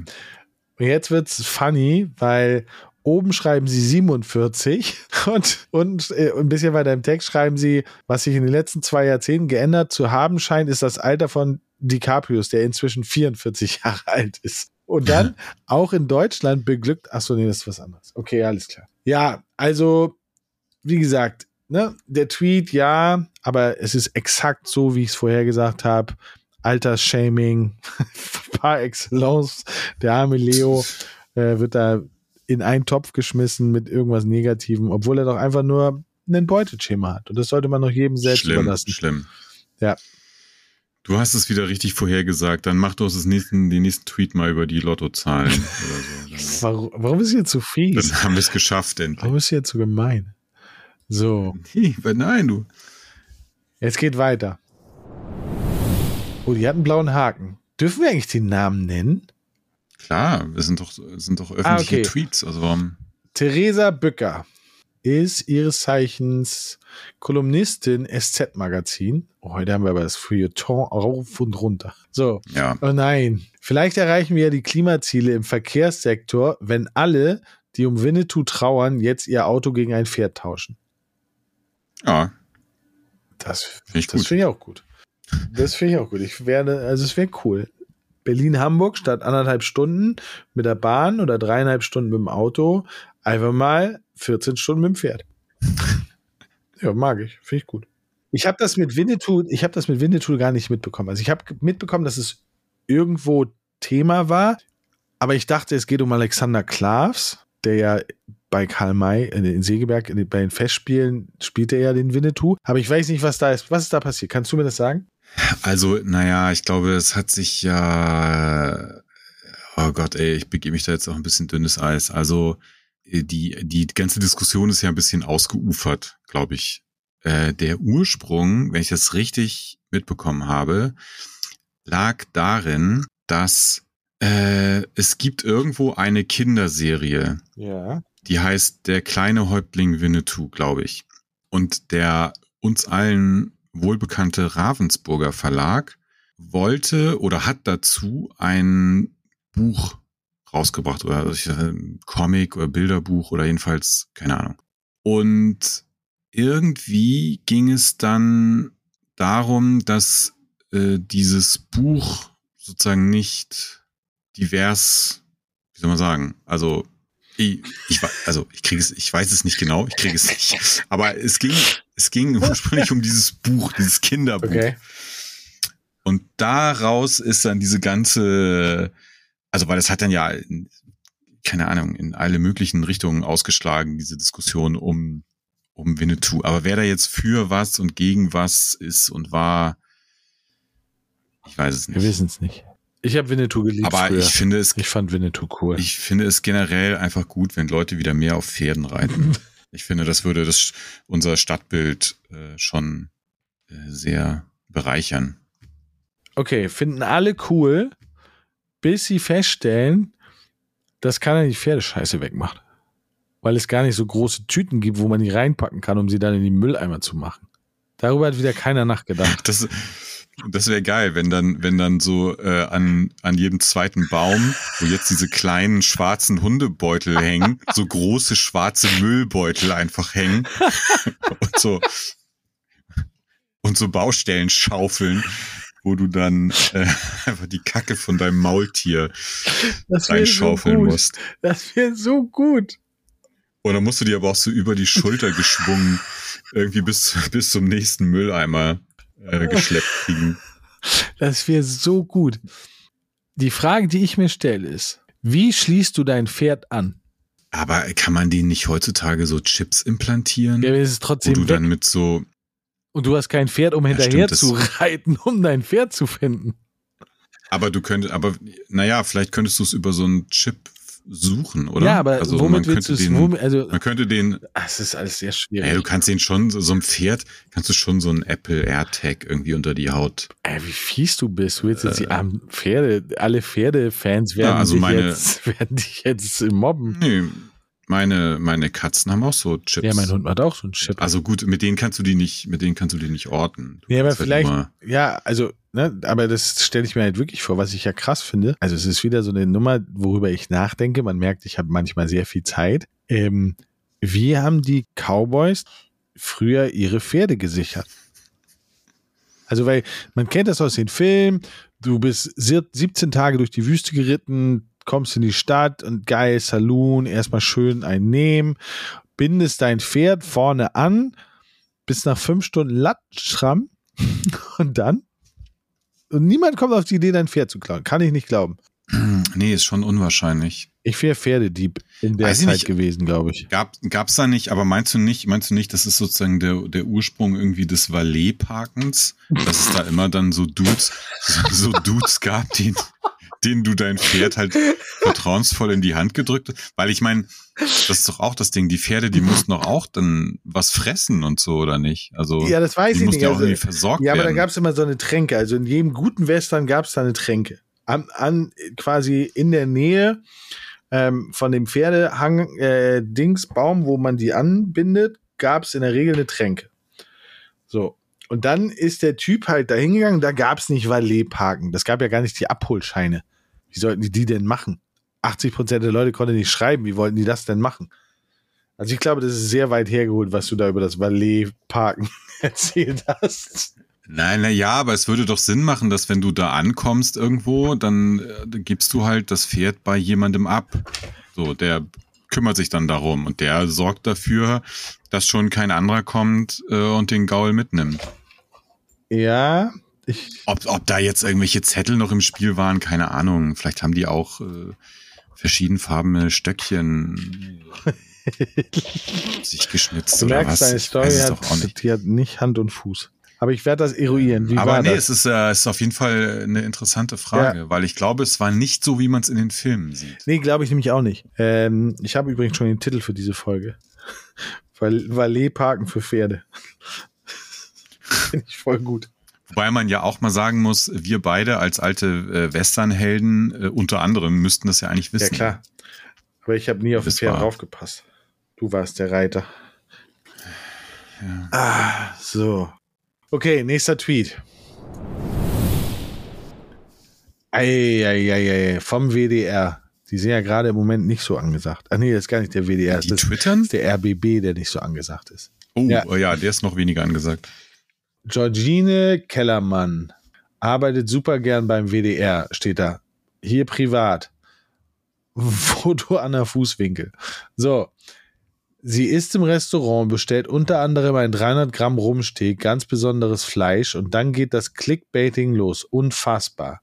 Und jetzt wird's funny, weil oben schreiben sie 47 und ein bisschen weiter im Text schreiben sie, was sich in den letzten 2 Jahrzehnten geändert zu haben scheint, ist das Alter von DiCaprios, der inzwischen 44 Jahre alt ist. Und dann auch in Deutschland beglückt, achso, nee, das ist was anderes. Okay, alles klar. Ja, also, wie gesagt, ne, der Tweet, ja, aber es ist exakt so, wie ich es vorher gesagt habe. Altersshaming, par excellence, der arme Leo wird da in einen Topf geschmissen mit irgendwas Negativem, obwohl er doch einfach nur ein Beuteschema hat. Und das sollte man noch jedem selbst überlassen. Schlimm. Ja. Du hast es wieder richtig vorhergesagt, dann mach doch den nächsten Tweet mal über die Lottozahlen oder so. Warum bist du jetzt so fies? Dann haben wir es geschafft, endlich. Warum bist du jetzt so gemein? So. Nein, du. Jetzt geht weiter. Oh, die hat einen blauen Haken. Dürfen wir eigentlich den Namen nennen? Klar, das sind doch öffentliche Tweets. Also warum? Theresa Bücker ist ihres Zeichens Kolumnistin SZ-Magazin. Oh, heute haben wir aber das Feuilleton rauf und runter. So, ja. Oh nein. Vielleicht erreichen wir ja die Klimaziele im Verkehrssektor, wenn alle, die um Winnetou trauern, jetzt ihr Auto gegen ein Pferd tauschen. Ja. Das finde ich auch gut. Das finde ich auch gut. Es wäre cool. Berlin-Hamburg statt 1,5 Stunden mit der Bahn oder 3,5 Stunden mit dem Auto. Einfach mal 14 Stunden mit dem Pferd. Ja, mag ich. Finde ich gut. Ich habe das mit Winnetou gar nicht mitbekommen. Also ich habe mitbekommen, dass es irgendwo Thema war, aber ich dachte, es geht um Alexander Klavs, der ja bei Karl May in Segeberg, bei den Festspielen spielt er ja den Winnetou. Aber ich weiß nicht, was da ist. Was ist da passiert? Kannst du mir das sagen? Also, naja, ich glaube, es hat sich ja... Oh Gott, ey, ich begebe mich da jetzt auch ein bisschen dünnes Eis. Also, die ganze Diskussion ist ja ein bisschen ausgeufert, glaube ich. Der Ursprung, wenn ich das richtig mitbekommen habe, lag darin, dass es gibt irgendwo eine Kinderserie. Ja. Die heißt Der kleine Häuptling Winnetou, glaube ich. Und der uns allen wohlbekannte Ravensburger Verlag wollte oder hat dazu ein Buch rausgebracht oder ein Comic oder Bilderbuch oder jedenfalls, keine Ahnung. Und irgendwie ging es dann darum, dass dieses Buch sozusagen nicht divers, wie soll man sagen, also... Ich weiß es nicht genau, ich kriege es nicht. Aber es ging ursprünglich um dieses Buch, dieses Kinderbuch. Okay. Und daraus ist dann diese ganze, also weil das hat dann ja, keine Ahnung, in alle möglichen Richtungen ausgeschlagen, diese Diskussion um Winnetou. Aber wer da jetzt für was und gegen was ist und war, ich weiß es nicht. Wir wissen es nicht. Ich habe Winnetou geliebt. Aber ich fand Winnetou cool. Ich finde es generell einfach gut, wenn Leute wieder mehr auf Pferden reiten. Ich finde, das würde unser Stadtbild schon sehr bereichern. okay, finden alle cool, bis sie feststellen, dass keiner die Pferdescheiße wegmacht. Weil es gar nicht so große Tüten gibt, wo man die reinpacken kann, um sie dann in die Mülleimer zu machen. Darüber hat wieder keiner nachgedacht. Das wäre geil, wenn dann so an jedem zweiten Baum, wo jetzt diese kleinen schwarzen Hundebeutel hängen, so große schwarze Müllbeutel einfach hängen und so Baustellen schaufeln, wo du dann einfach die Kacke von deinem Maultier reinschaufeln musst. Das wäre so gut. Und dann musst du dir aber auch so über die Schulter geschwungen irgendwie bis zum nächsten Mülleimer geschleppt kriegen. Das wäre so gut. Die Frage, die ich mir stelle, ist, wie schließt du dein Pferd an? Aber kann man denen nicht heutzutage so Chips implantieren? Ja, es ist trotzdem du dann mit so... Und du hast kein Pferd, um hinterher zu reiten, um dein Pferd zu finden. Aber vielleicht könntest du es über so einen Chip suchen, oder? Ja, aber also womit willst du es? Man könnte den... Ach, das ist alles sehr schwierig. Ja, du kannst den schon, so ein Pferd, kannst du schon so einen Apple AirTag irgendwie unter die Haut. Ey, wie fies du bist. Du willst jetzt die armen Pferde, alle Pferdefans werden dich jetzt mobben. Nee, meine Katzen haben auch so Chips. Ja, mein Hund hat auch so einen Chip. Also gut, mit denen kannst du die nicht orten. Du aber vielleicht, aber das stelle ich mir halt wirklich vor, was ich ja krass finde. Also es ist wieder so eine Nummer, worüber ich nachdenke. Man merkt, ich habe manchmal sehr viel Zeit. Wie haben die Cowboys früher ihre Pferde gesichert? Also weil man kennt das aus den Filmen. Du bist 17 Tage durch die Wüste geritten, kommst in die Stadt und geil, Saloon, erstmal schön einnehmen, bindest dein Pferd vorne an, bis nach 5 Stunden Latschram und dann? Und niemand kommt auf die Idee, dein Pferd zu klauen. Kann ich nicht glauben. Nee, ist schon unwahrscheinlich. Ich wäre Pferdedieb in der Zeit gewesen, glaube ich. Gab's da nicht, aber meinst du nicht, das ist sozusagen der Ursprung irgendwie des Valet-Parkens, dass es da immer dann so Dudes, gab, denen du dein Pferd halt vertrauensvoll in die Hand gedrückt hast? Weil ich meine, das ist doch auch das Ding, die Pferde, die mussten doch auch dann was fressen und so, oder nicht? Also, ja, das weiß ich nicht. Die mussten ja auch irgendwie versorgt werden. Ja, aber da gab es immer so eine Tränke. Also in jedem guten Western gab es da eine Tränke. Quasi in der Nähe von dem Pferdehang, Dingsbaum, wo man die anbindet, gab es in der Regel eine Tränke. So. Und dann ist der Typ halt da hingegangen, da gab es nicht Valet-Parken. Das gab ja gar nicht die Abholscheine. Wie sollten die denn machen? 80% der Leute konnten nicht schreiben. Wie wollten die das denn machen? Also ich glaube, das ist sehr weit hergeholt, was du da über das Valet-Parken erzählt hast. Naja, aber es würde doch Sinn machen, dass wenn du da ankommst irgendwo, dann gibst du halt das Pferd bei jemandem ab. So, der kümmert sich dann darum und der sorgt dafür, dass schon kein anderer kommt und den Gaul mitnimmt. Ja. Ob da jetzt irgendwelche Zettel noch im Spiel waren, keine Ahnung. Vielleicht haben die auch verschiedenfarbene Stöckchen sich geschnitzt oder was. Du merkst, deine Story hat nicht Hand und Fuß. Aber ich werde das eruieren. Es ist auf jeden Fall eine interessante Frage, ja. Weil ich glaube, es war nicht so, wie man es in den Filmen sieht. Nee, glaube ich nämlich auch nicht. Ich habe übrigens schon den Titel für diese Folge. Valet-Parken für Pferde. Finde ich voll gut. Wobei man ja auch mal sagen muss, wir beide als alte Westernhelden unter anderem müssten das ja eigentlich wissen. Ja klar, aber ich habe nie auf das Pferd draufgepasst. Du warst der Reiter. Ja. Ah, so. Okay, nächster Tweet. Eieiei, vom WDR. Die sind ja gerade im Moment nicht so angesagt. Ach nee, das ist gar nicht der WDR. Die twittern? Der RBB, der nicht so angesagt ist. Oh, ja, der ist noch weniger angesagt. Georgine Kellermann arbeitet super gern beim WDR, steht da. Hier privat. Foto an der Fußwinkel. So. Sie ist im Restaurant, bestellt unter anderem ein 300 Gramm Rumsteak, ganz besonderes Fleisch und dann geht das Clickbaiting los. Unfassbar.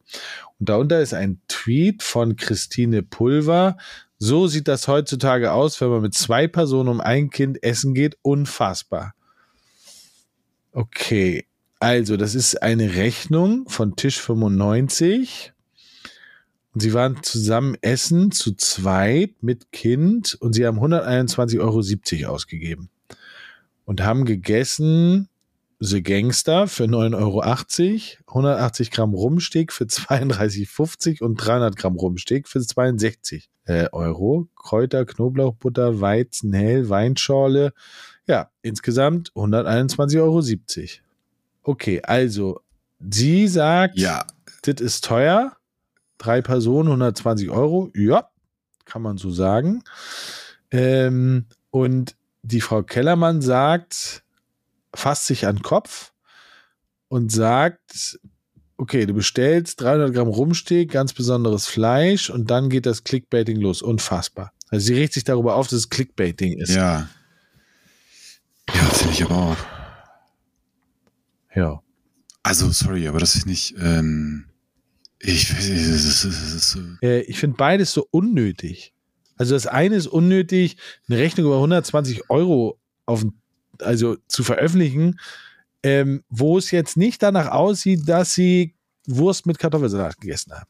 Und darunter ist ein Tweet von Christine Pulver. So sieht das heutzutage aus, wenn man mit 2 Personen um ein Kind essen geht. Unfassbar. Okay, also das ist eine Rechnung von Tisch95. Und sie waren zusammen essen, zu zweit, mit Kind und sie haben 121,70 € ausgegeben. Und haben gegessen The Gangster für 9,80 €, 180 Gramm Rumsteak für 32,50 € und 300 Gramm Rumsteak für 62 €. Kräuter, Knoblauchbutter, Weizen, Hell, Weinschorle. Ja, insgesamt 121,70 €. Okay, also sie sagt, ja, das ist teuer. 3 Personen, 120 €. Ja, kann man so sagen. Und die Frau Kellermann sagt, fasst sich an den Kopf und sagt, okay, du bestellst 300 Gramm Rumsteak, ganz besonderes Fleisch, und dann geht das Clickbaiting los. Unfassbar. Also sie regt sich darüber auf, dass es Clickbaiting ist. Ja. Ja, das finde ich aber auch. Ja. Also, sorry, aber das finde ich, ich finde beides so unnötig. Also das eine ist unnötig, eine Rechnung über 120 € zu veröffentlichen, wo es jetzt nicht danach aussieht, dass sie Wurst mit Kartoffelsalat gegessen haben.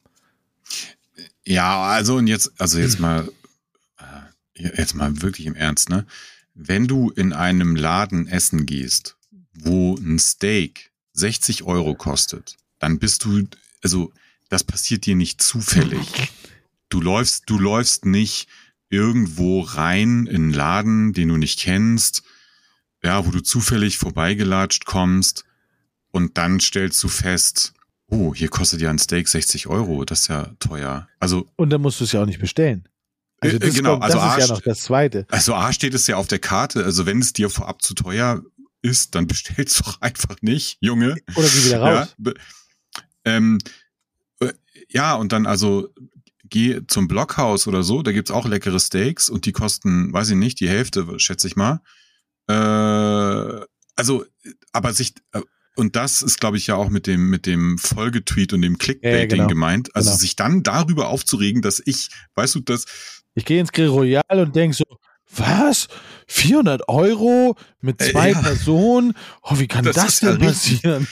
Ja, jetzt mal wirklich im Ernst, ne? Wenn du in einem Laden essen gehst, wo ein Steak 60 € kostet, dann bist du, also das passiert dir nicht zufällig. Du läufst nicht irgendwo rein in einen Laden, den du nicht kennst, ja, wo du zufällig vorbeigelatscht kommst und dann stellst du fest, oh, hier kostet ja ein Steak 60 €, das ist ja teuer. Also, und dann musst du es ja auch nicht bestellen. Also das genau, kommt, das also ist ja noch das Zweite. Also A steht es ja auf der Karte, also wenn es dir vorab zu teuer ist, dann bestellst du doch einfach nicht, Junge. Oder geh wieder raus. Ja, und dann also geh zum Blockhaus oder so, da gibt's auch leckere Steaks und die kosten, weiß ich nicht, die Hälfte, schätze ich mal. Und das ist, glaube ich, ja auch mit dem Folgetweet und dem Clickbaiting gemeint. Also sich dann darüber aufzuregen, dass ich, weißt du, dass... Ich gehe ins Grill Royal und denke so, was? 400 € mit 2 Personen? Oh, wie kann das denn passieren?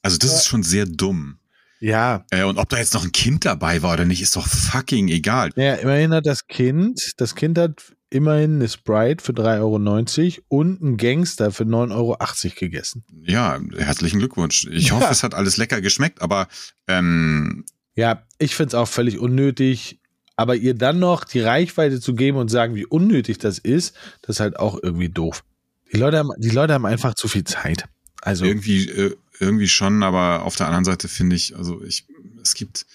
Also das ist schon sehr dumm. Ja. Und ob da jetzt noch ein Kind dabei war oder nicht, ist doch fucking egal. Ja, immerhin hat das Kind hat immerhin eine Sprite für 3,90 € und einen Gangster für 9,80 € gegessen. Ja, herzlichen Glückwunsch. Ich hoffe, es hat alles lecker geschmeckt, aber ja, ich finde es auch völlig unnötig, aber ihr dann noch die Reichweite zu geben und sagen, wie unnötig das ist halt auch irgendwie doof. Die Leute haben einfach zu viel Zeit. Also irgendwie schon, aber auf der anderen Seite finde ich, es gibt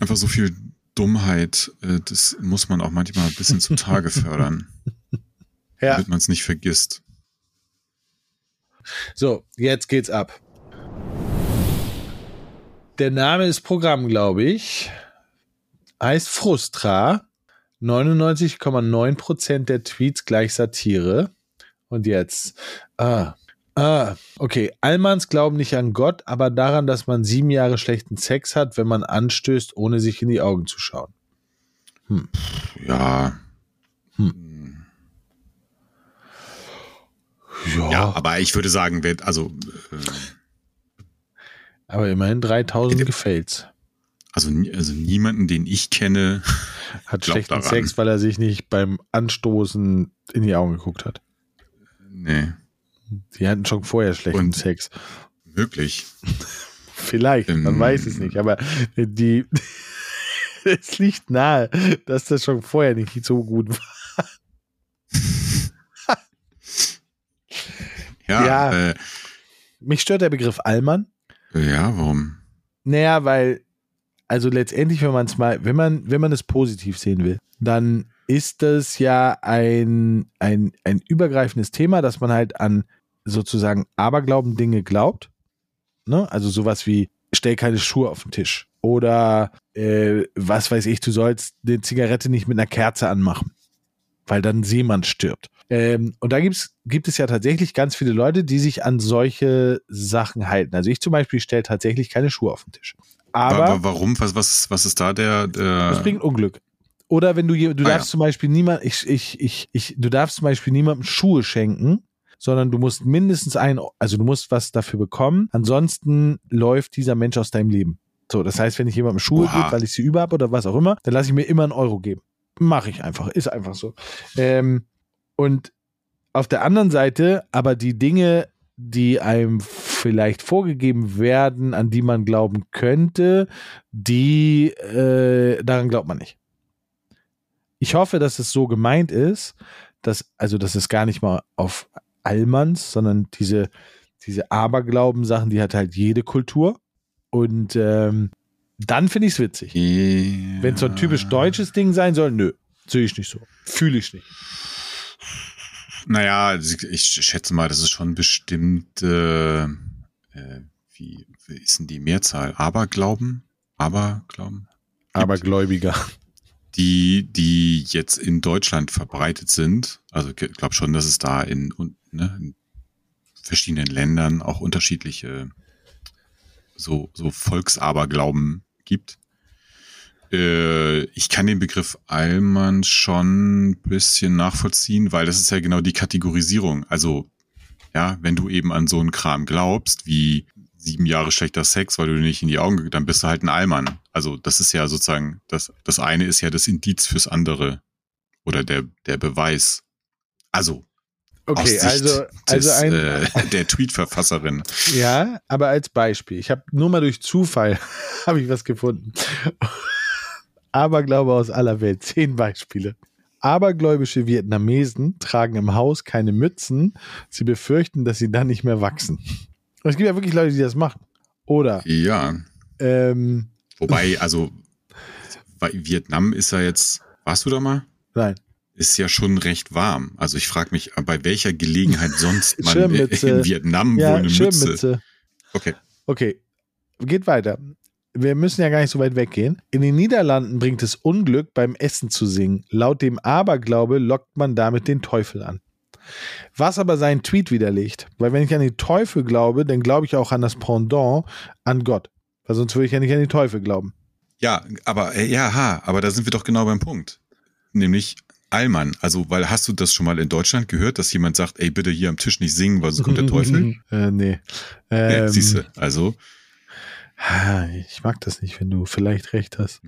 einfach so viel Dummheit, das muss man auch manchmal ein bisschen zutage fördern, damit man es nicht vergisst. So, jetzt geht's ab. Der Name ist Programm, glaube ich. Heißt Frustra. 99,9% der Tweets gleich Satire. Und jetzt... okay. Allmanns glauben nicht an Gott, aber daran, dass man 7 Jahre schlechten Sex hat, wenn man anstößt, ohne sich in die Augen zu schauen. Ja, aber ich würde sagen, aber immerhin 3000 gefällt's. Also niemanden, den ich kenne, hat schlechten Sex, weil er sich nicht beim Anstoßen in die Augen geguckt hat. Nee. Die hatten schon vorher schlechten Sex. Möglich. Vielleicht, man weiß es nicht, aber es liegt nahe, dass das schon vorher nicht so gut war. Mich stört der Begriff Allmann. Ja, warum? Naja, weil, also letztendlich, wenn man es positiv sehen will, dann ist das ja ein übergreifendes Thema, dass man halt an sozusagen Aberglauben Dinge glaubt, ne? Also sowas wie, stell keine Schuhe auf den Tisch oder was weiß ich, du sollst eine Zigarette nicht mit einer Kerze anmachen, weil dann jemand stirbt. Und da gibt es ja tatsächlich ganz viele Leute, die sich an solche Sachen halten. Also ich zum Beispiel stelle tatsächlich keine Schuhe auf den Tisch. Aber warum? Was ist da der... Das bringt Unglück. Oder wenn du darfst zum Beispiel niemandem Schuhe schenken, sondern du musst mindestens du musst was dafür bekommen. Ansonsten läuft dieser Mensch aus deinem Leben. So, das heißt, wenn ich jemandem Schuhe gebe, weil ich sie über habe oder was auch immer, dann lasse ich mir immer 1 € geben. Mache ich einfach. Ist einfach so. Und Auf der anderen Seite aber die Dinge, die einem vielleicht vorgegeben werden, an die man glauben könnte, die daran glaubt man nicht. Ich hoffe, dass es so gemeint ist, dass es gar nicht mal auf Allmanns, sondern diese Aberglauben-Sachen, die hat halt jede Kultur. Und dann finde ich es witzig. Yeah. Wenn es so ein typisch deutsches Ding sein soll, nö, sehe ich nicht so. Fühle ich nicht. Naja, ich schätze mal, das ist schon bestimmt, wie ist denn die Mehrzahl? Aberglauben? Abergläubiger. Die jetzt in Deutschland verbreitet sind. Also ich glaube schon, dass es da in verschiedenen Ländern auch unterschiedliche so Volksaberglauben gibt. Ich kann den Begriff Allmann schon ein bisschen nachvollziehen, weil das ist ja genau die Kategorisierung. Also, ja, wenn du eben an so einen Kram glaubst, wie 7 Jahre schlechter Sex, weil du dir nicht in die Augen guckst, dann bist du halt ein Allmann. Also, das ist ja sozusagen, das eine ist ja das Indiz fürs andere. Oder der Beweis. Also, okay, der Tweet-Verfasserin. Ja, aber als Beispiel. Ich habe nur mal durch Zufall habe ich was gefunden. Aberglaube aus aller Welt. 10 Beispiele. Abergläubische Vietnamesen tragen im Haus keine Mützen. Sie befürchten, dass sie dann nicht mehr wachsen. Und es gibt ja wirklich Leute, die das machen. Oder? Ja. Wobei, also bei Vietnam ist ja jetzt, warst du da mal? Nein. Ist ja schon recht warm. Also ich frage mich, bei welcher Gelegenheit sonst man in Vietnam wohl eine Mütze. Okay, geht weiter. Wir müssen ja gar nicht so weit weggehen. In den Niederlanden bringt es Unglück, beim Essen zu singen. Laut dem Aberglaube lockt man damit den Teufel an. Was aber seinen Tweet widerlegt. Weil wenn ich an den Teufel glaube, dann glaube ich auch an das Pendant, an Gott. Weil sonst würde ich ja nicht an den Teufel glauben. Ja, aber da sind wir doch genau beim Punkt. Nämlich Allmann. Also, weil hast du das schon mal in Deutschland gehört, dass jemand sagt, ey, bitte hier am Tisch nicht singen, weil sonst kommt der Teufel? Nee. Ja, siehst du, also... Ich mag das nicht, wenn du vielleicht recht hast.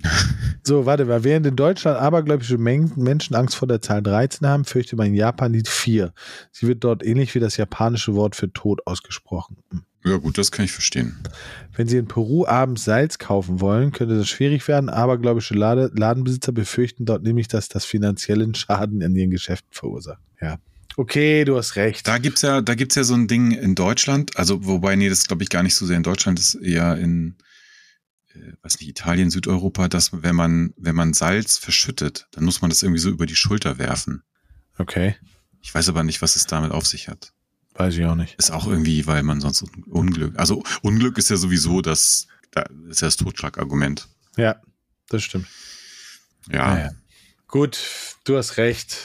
So, warte mal. Während in Deutschland abergläubische Menschen Angst vor der Zahl 13 haben, fürchtet man in Japan die 4. Sie wird dort ähnlich wie das japanische Wort für Tod ausgesprochen. Ja gut, das kann ich verstehen. Wenn Sie in Peru abends Salz kaufen wollen, könnte das schwierig werden. Abergläubische Ladenbesitzer befürchten dort nämlich, dass das finanziellen Schaden in ihren Geschäften verursacht. Ja. Okay, du hast recht. Da gibt's ja so ein Ding in Deutschland, also wobei, nee, das glaube ich gar nicht so sehr in Deutschland, das ist eher in, Italien, Südeuropa, dass wenn man Salz verschüttet, dann muss man das irgendwie so über die Schulter werfen. Okay. Ich weiß aber nicht, was es damit auf sich hat. Weiß ich auch nicht. Ist auch irgendwie, weil man sonst Unglück, also Unglück ist ja sowieso das Totschlagargument. Ja, das stimmt. Ja. Naja. Gut, du hast recht.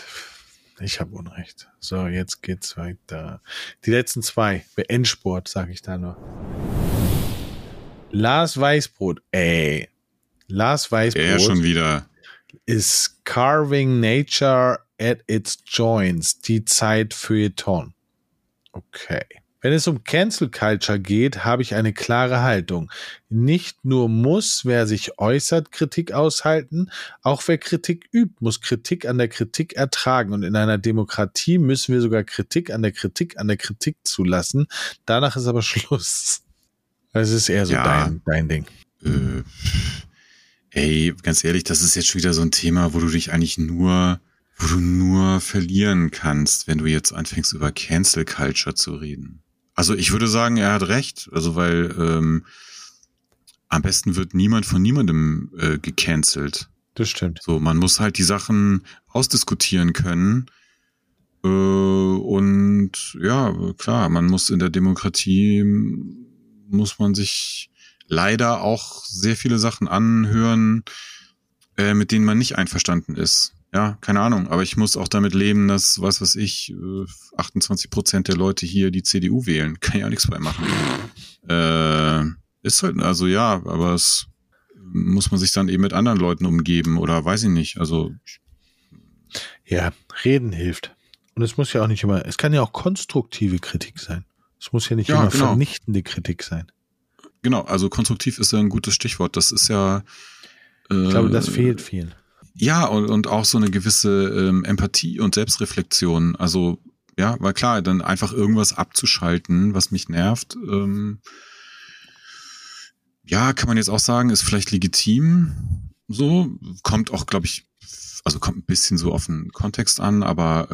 Ich habe Unrecht. So, jetzt geht's weiter. Die letzten 2. Bei Endsport, sage ich da nur. Lars Weißbrot. Ey. Lars Weißbrot. Er schon wieder. Ist Carving Nature at its Joints. Die Zeit für Ton. Okay. Wenn es um Cancel Culture geht, habe ich eine klare Haltung. Nicht nur muss, wer sich äußert, Kritik aushalten, auch wer Kritik übt, muss Kritik an der Kritik ertragen. Und in einer Demokratie müssen wir sogar Kritik an der Kritik an der Kritik zulassen. Danach ist aber Schluss. Das ist eher so dein Ding. Ey, ganz ehrlich, das ist jetzt schon wieder so ein Thema, wo du dich eigentlich nur verlieren kannst, wenn du jetzt anfängst, über Cancel Culture zu reden. Also ich würde sagen, er hat recht. Also weil am besten wird niemand von niemandem gecancelt. Das stimmt. So, man muss halt die Sachen ausdiskutieren können. Und ja, klar, man muss in der Demokratie, muss man sich leider auch sehr viele Sachen anhören, mit denen man nicht einverstanden ist. Ja, keine Ahnung, aber ich muss auch damit leben, dass, was ich, 28% der Leute hier die CDU wählen. Kann ja nichts bei machen. Ist halt, also ja, aber es muss man sich dann eben mit anderen Leuten umgeben oder weiß ich nicht. Also. Ja, reden hilft. Und es muss ja auch nicht immer, es kann ja auch konstruktive Kritik sein. Es muss ja nicht immer vernichtende Kritik sein. Genau, also konstruktiv ist ja ein gutes Stichwort. Das ist ja. Ich glaube, das fehlt vielen. Ja, und auch so eine gewisse Empathie und Selbstreflexion. Also Ja, weil klar, dann einfach irgendwas abzuschalten, was mich nervt. Ja, kann man jetzt auch sagen, ist vielleicht legitim. So, kommt auch, glaube ich, also kommt ein bisschen so auf den Kontext an, aber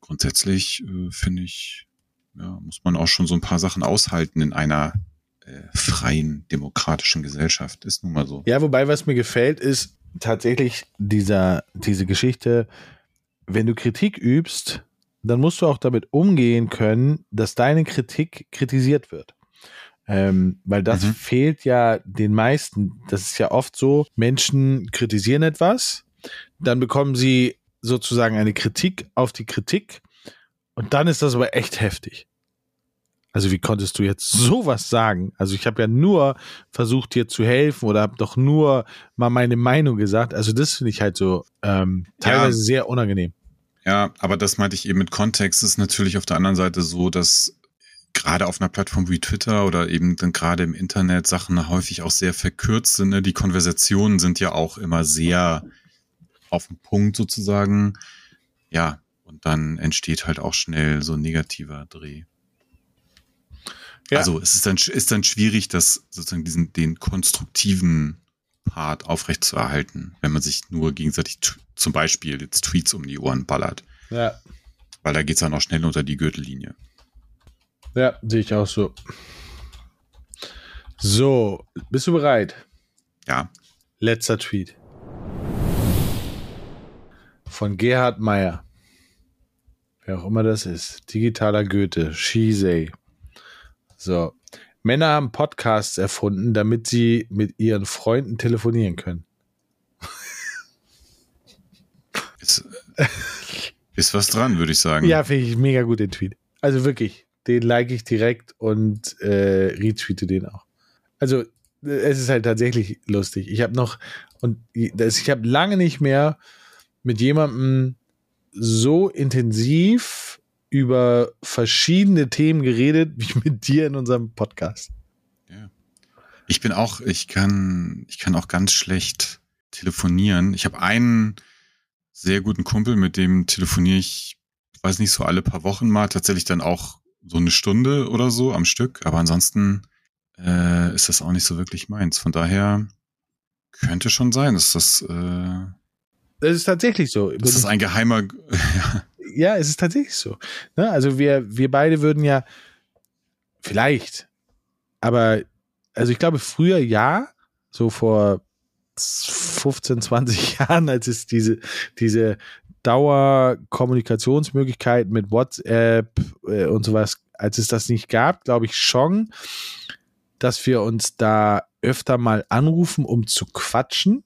grundsätzlich finde ich, ja, muss man auch schon so ein paar Sachen aushalten in einer freien, demokratischen Gesellschaft. Ist nun mal so. Ja, wobei, was mir gefällt, ist tatsächlich diese Geschichte, wenn du Kritik übst, dann musst du auch damit umgehen können, dass deine Kritik kritisiert wird. Weil das fehlt ja den meisten. Das ist ja oft so, Menschen kritisieren etwas, dann bekommen sie sozusagen eine Kritik auf die Kritik und dann ist das aber echt heftig. Also wie konntest du jetzt sowas sagen? Also ich habe ja nur versucht, dir zu helfen oder habe doch nur mal meine Meinung gesagt. Also das finde ich halt so teilweise sehr unangenehm. Ja, aber das meinte ich eben mit Kontext. Ist natürlich auf der anderen Seite so, dass gerade auf einer Plattform wie Twitter oder eben dann gerade im Internet Sachen häufig auch sehr verkürzt sind. Ne? Die Konversationen sind ja auch immer sehr auf den Punkt sozusagen. Ja, und dann entsteht halt auch schnell so ein negativer Dreh. Ja. Also es ist dann schwierig, das sozusagen den konstruktiven Part aufrechtzuerhalten, wenn man sich nur gegenseitig zum Beispiel jetzt Tweets um die Ohren ballert. Ja. Weil da geht es dann auch schnell unter die Gürtellinie. Ja, sehe ich auch so. So, bist du bereit? Ja. Letzter Tweet. Von Gerhard Meyer. Wer auch immer das ist. Digitaler Goethe. She-Say. So. Männer haben Podcasts erfunden, damit sie mit ihren Freunden telefonieren können. Ist was dran, würde ich sagen. Ja, finde ich mega gut, den Tweet. Also wirklich. Den like ich direkt und retweete den auch. Also es ist halt tatsächlich lustig. Ich habe lange nicht mehr mit jemandem so intensiv über verschiedene Themen geredet, wie mit dir in unserem Podcast. Ja. Ich kann auch ganz schlecht telefonieren. Ich habe einen sehr guten Kumpel, mit dem telefoniere ich, weiß nicht, so alle paar Wochen mal, tatsächlich dann auch so eine Stunde oder so am Stück, aber ansonsten ist das auch nicht so wirklich meins. Von daher könnte schon sein, dass das. Das ist tatsächlich so. Das ist ein geheimer. Ja, es ist tatsächlich so. Ne? Also wir beide würden ja vielleicht, aber also ich glaube früher ja, so vor 15, 20 Jahren, als es diese Dauerkommunikationsmöglichkeiten mit WhatsApp und sowas, als es das nicht gab, glaube ich schon, dass wir uns da öfter mal anrufen, um zu quatschen.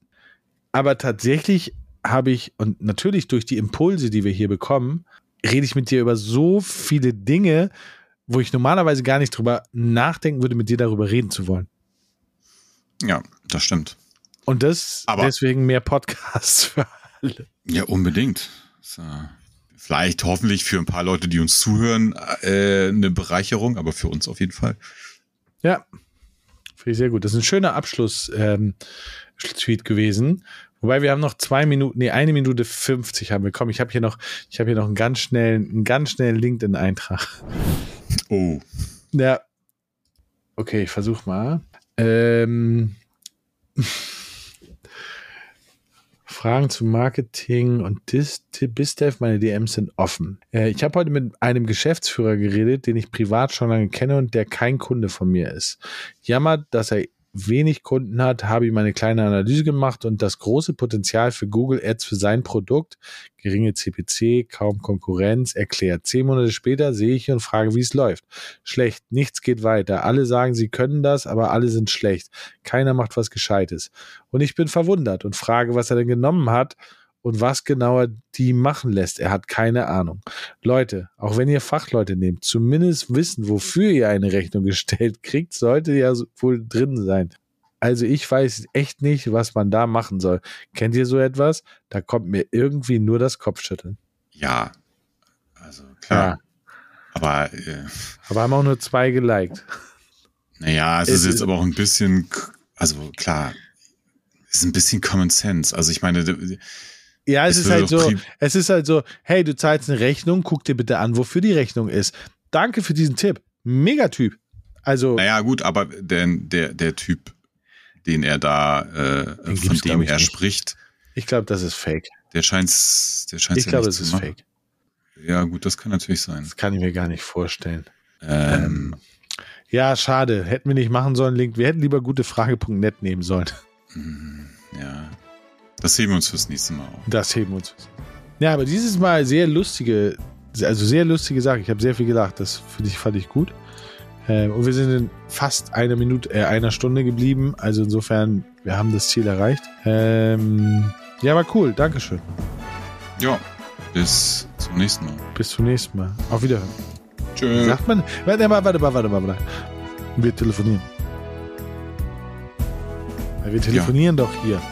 Aber tatsächlich habe ich, und natürlich durch die Impulse, die wir hier bekommen, rede ich mit dir über so viele Dinge, wo ich normalerweise gar nicht drüber nachdenken würde, mit dir darüber reden zu wollen. Ja, das stimmt. Und deswegen mehr Podcasts für alle. Ja, unbedingt. So. Vielleicht hoffentlich für ein paar Leute, die uns zuhören, eine Bereicherung, aber für uns auf jeden Fall. Ja, finde ich sehr gut. Das ist ein schöner Abschluss-Tweet gewesen. Wobei wir haben noch 1 Minute 50 haben wir. Komm, ich habe hier noch einen ganz schnellen LinkedIn-Eintrag. Oh. Ja. Okay, ich versuche mal. Fragen zu Marketing und BizDev, meine DMs sind offen. Ich habe heute mit einem Geschäftsführer geredet, den ich privat schon lange kenne und der kein Kunde von mir ist. Jammert, dass er wenig Kunden hat, habe ihm eine kleine Analyse gemacht und das große Potenzial für Google Ads für sein Produkt, geringe CPC, kaum Konkurrenz, erklärt. 10 Monate später sehe ich und frage, wie es läuft. Schlecht, nichts geht weiter. Alle sagen, sie können das, aber alle sind schlecht. Keiner macht was Gescheites. Und ich bin verwundert und frage, was er denn genommen hat und was genauer die machen lässt. Er hat keine Ahnung. Leute, auch wenn ihr Fachleute nehmt, zumindest wissen, wofür ihr eine Rechnung gestellt kriegt, sollte ja wohl drin sein. Also ich weiß echt nicht, was man da machen soll. Kennt ihr so etwas? Da kommt mir irgendwie nur das Kopfschütteln. Ja, also klar. Ja. Aber haben auch nur 2 geliked. Naja, es ist jetzt aber auch ein bisschen, also klar, es ist ein bisschen Common Sense. Also ich meine, Ja, es ist halt so, hey, du zahlst eine Rechnung, guck dir bitte an, wofür die Rechnung ist. Danke für diesen Tipp. Megatyp. Also. Naja, gut, aber der Typ, den er da, von dem er spricht. Ich glaube, das ist fake. Der scheint's. Ich glaube, das ist fake. Ja, gut, das kann natürlich sein. Das kann ich mir gar nicht vorstellen. Ja, schade. Hätten wir nicht machen sollen, Link. Wir hätten lieber gutefrage.net nehmen sollen. Ja. Das heben wir uns fürs nächste Mal auf. Ja, aber dieses Mal sehr lustige Sache. Ich habe sehr viel gelacht. Das fand ich gut. Und wir sind in fast einer Stunde geblieben. Also insofern, wir haben das Ziel erreicht. Ja, war cool. Dankeschön. Ja, bis zum nächsten Mal. Auf Wiederhören. Tschö. Sagt man? Warte mal. Wir telefonieren. Wir telefonieren doch hier.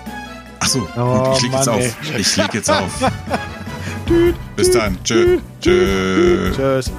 Achso, gut, ich leg jetzt auf. Bis dann. Tschö. Tschüss.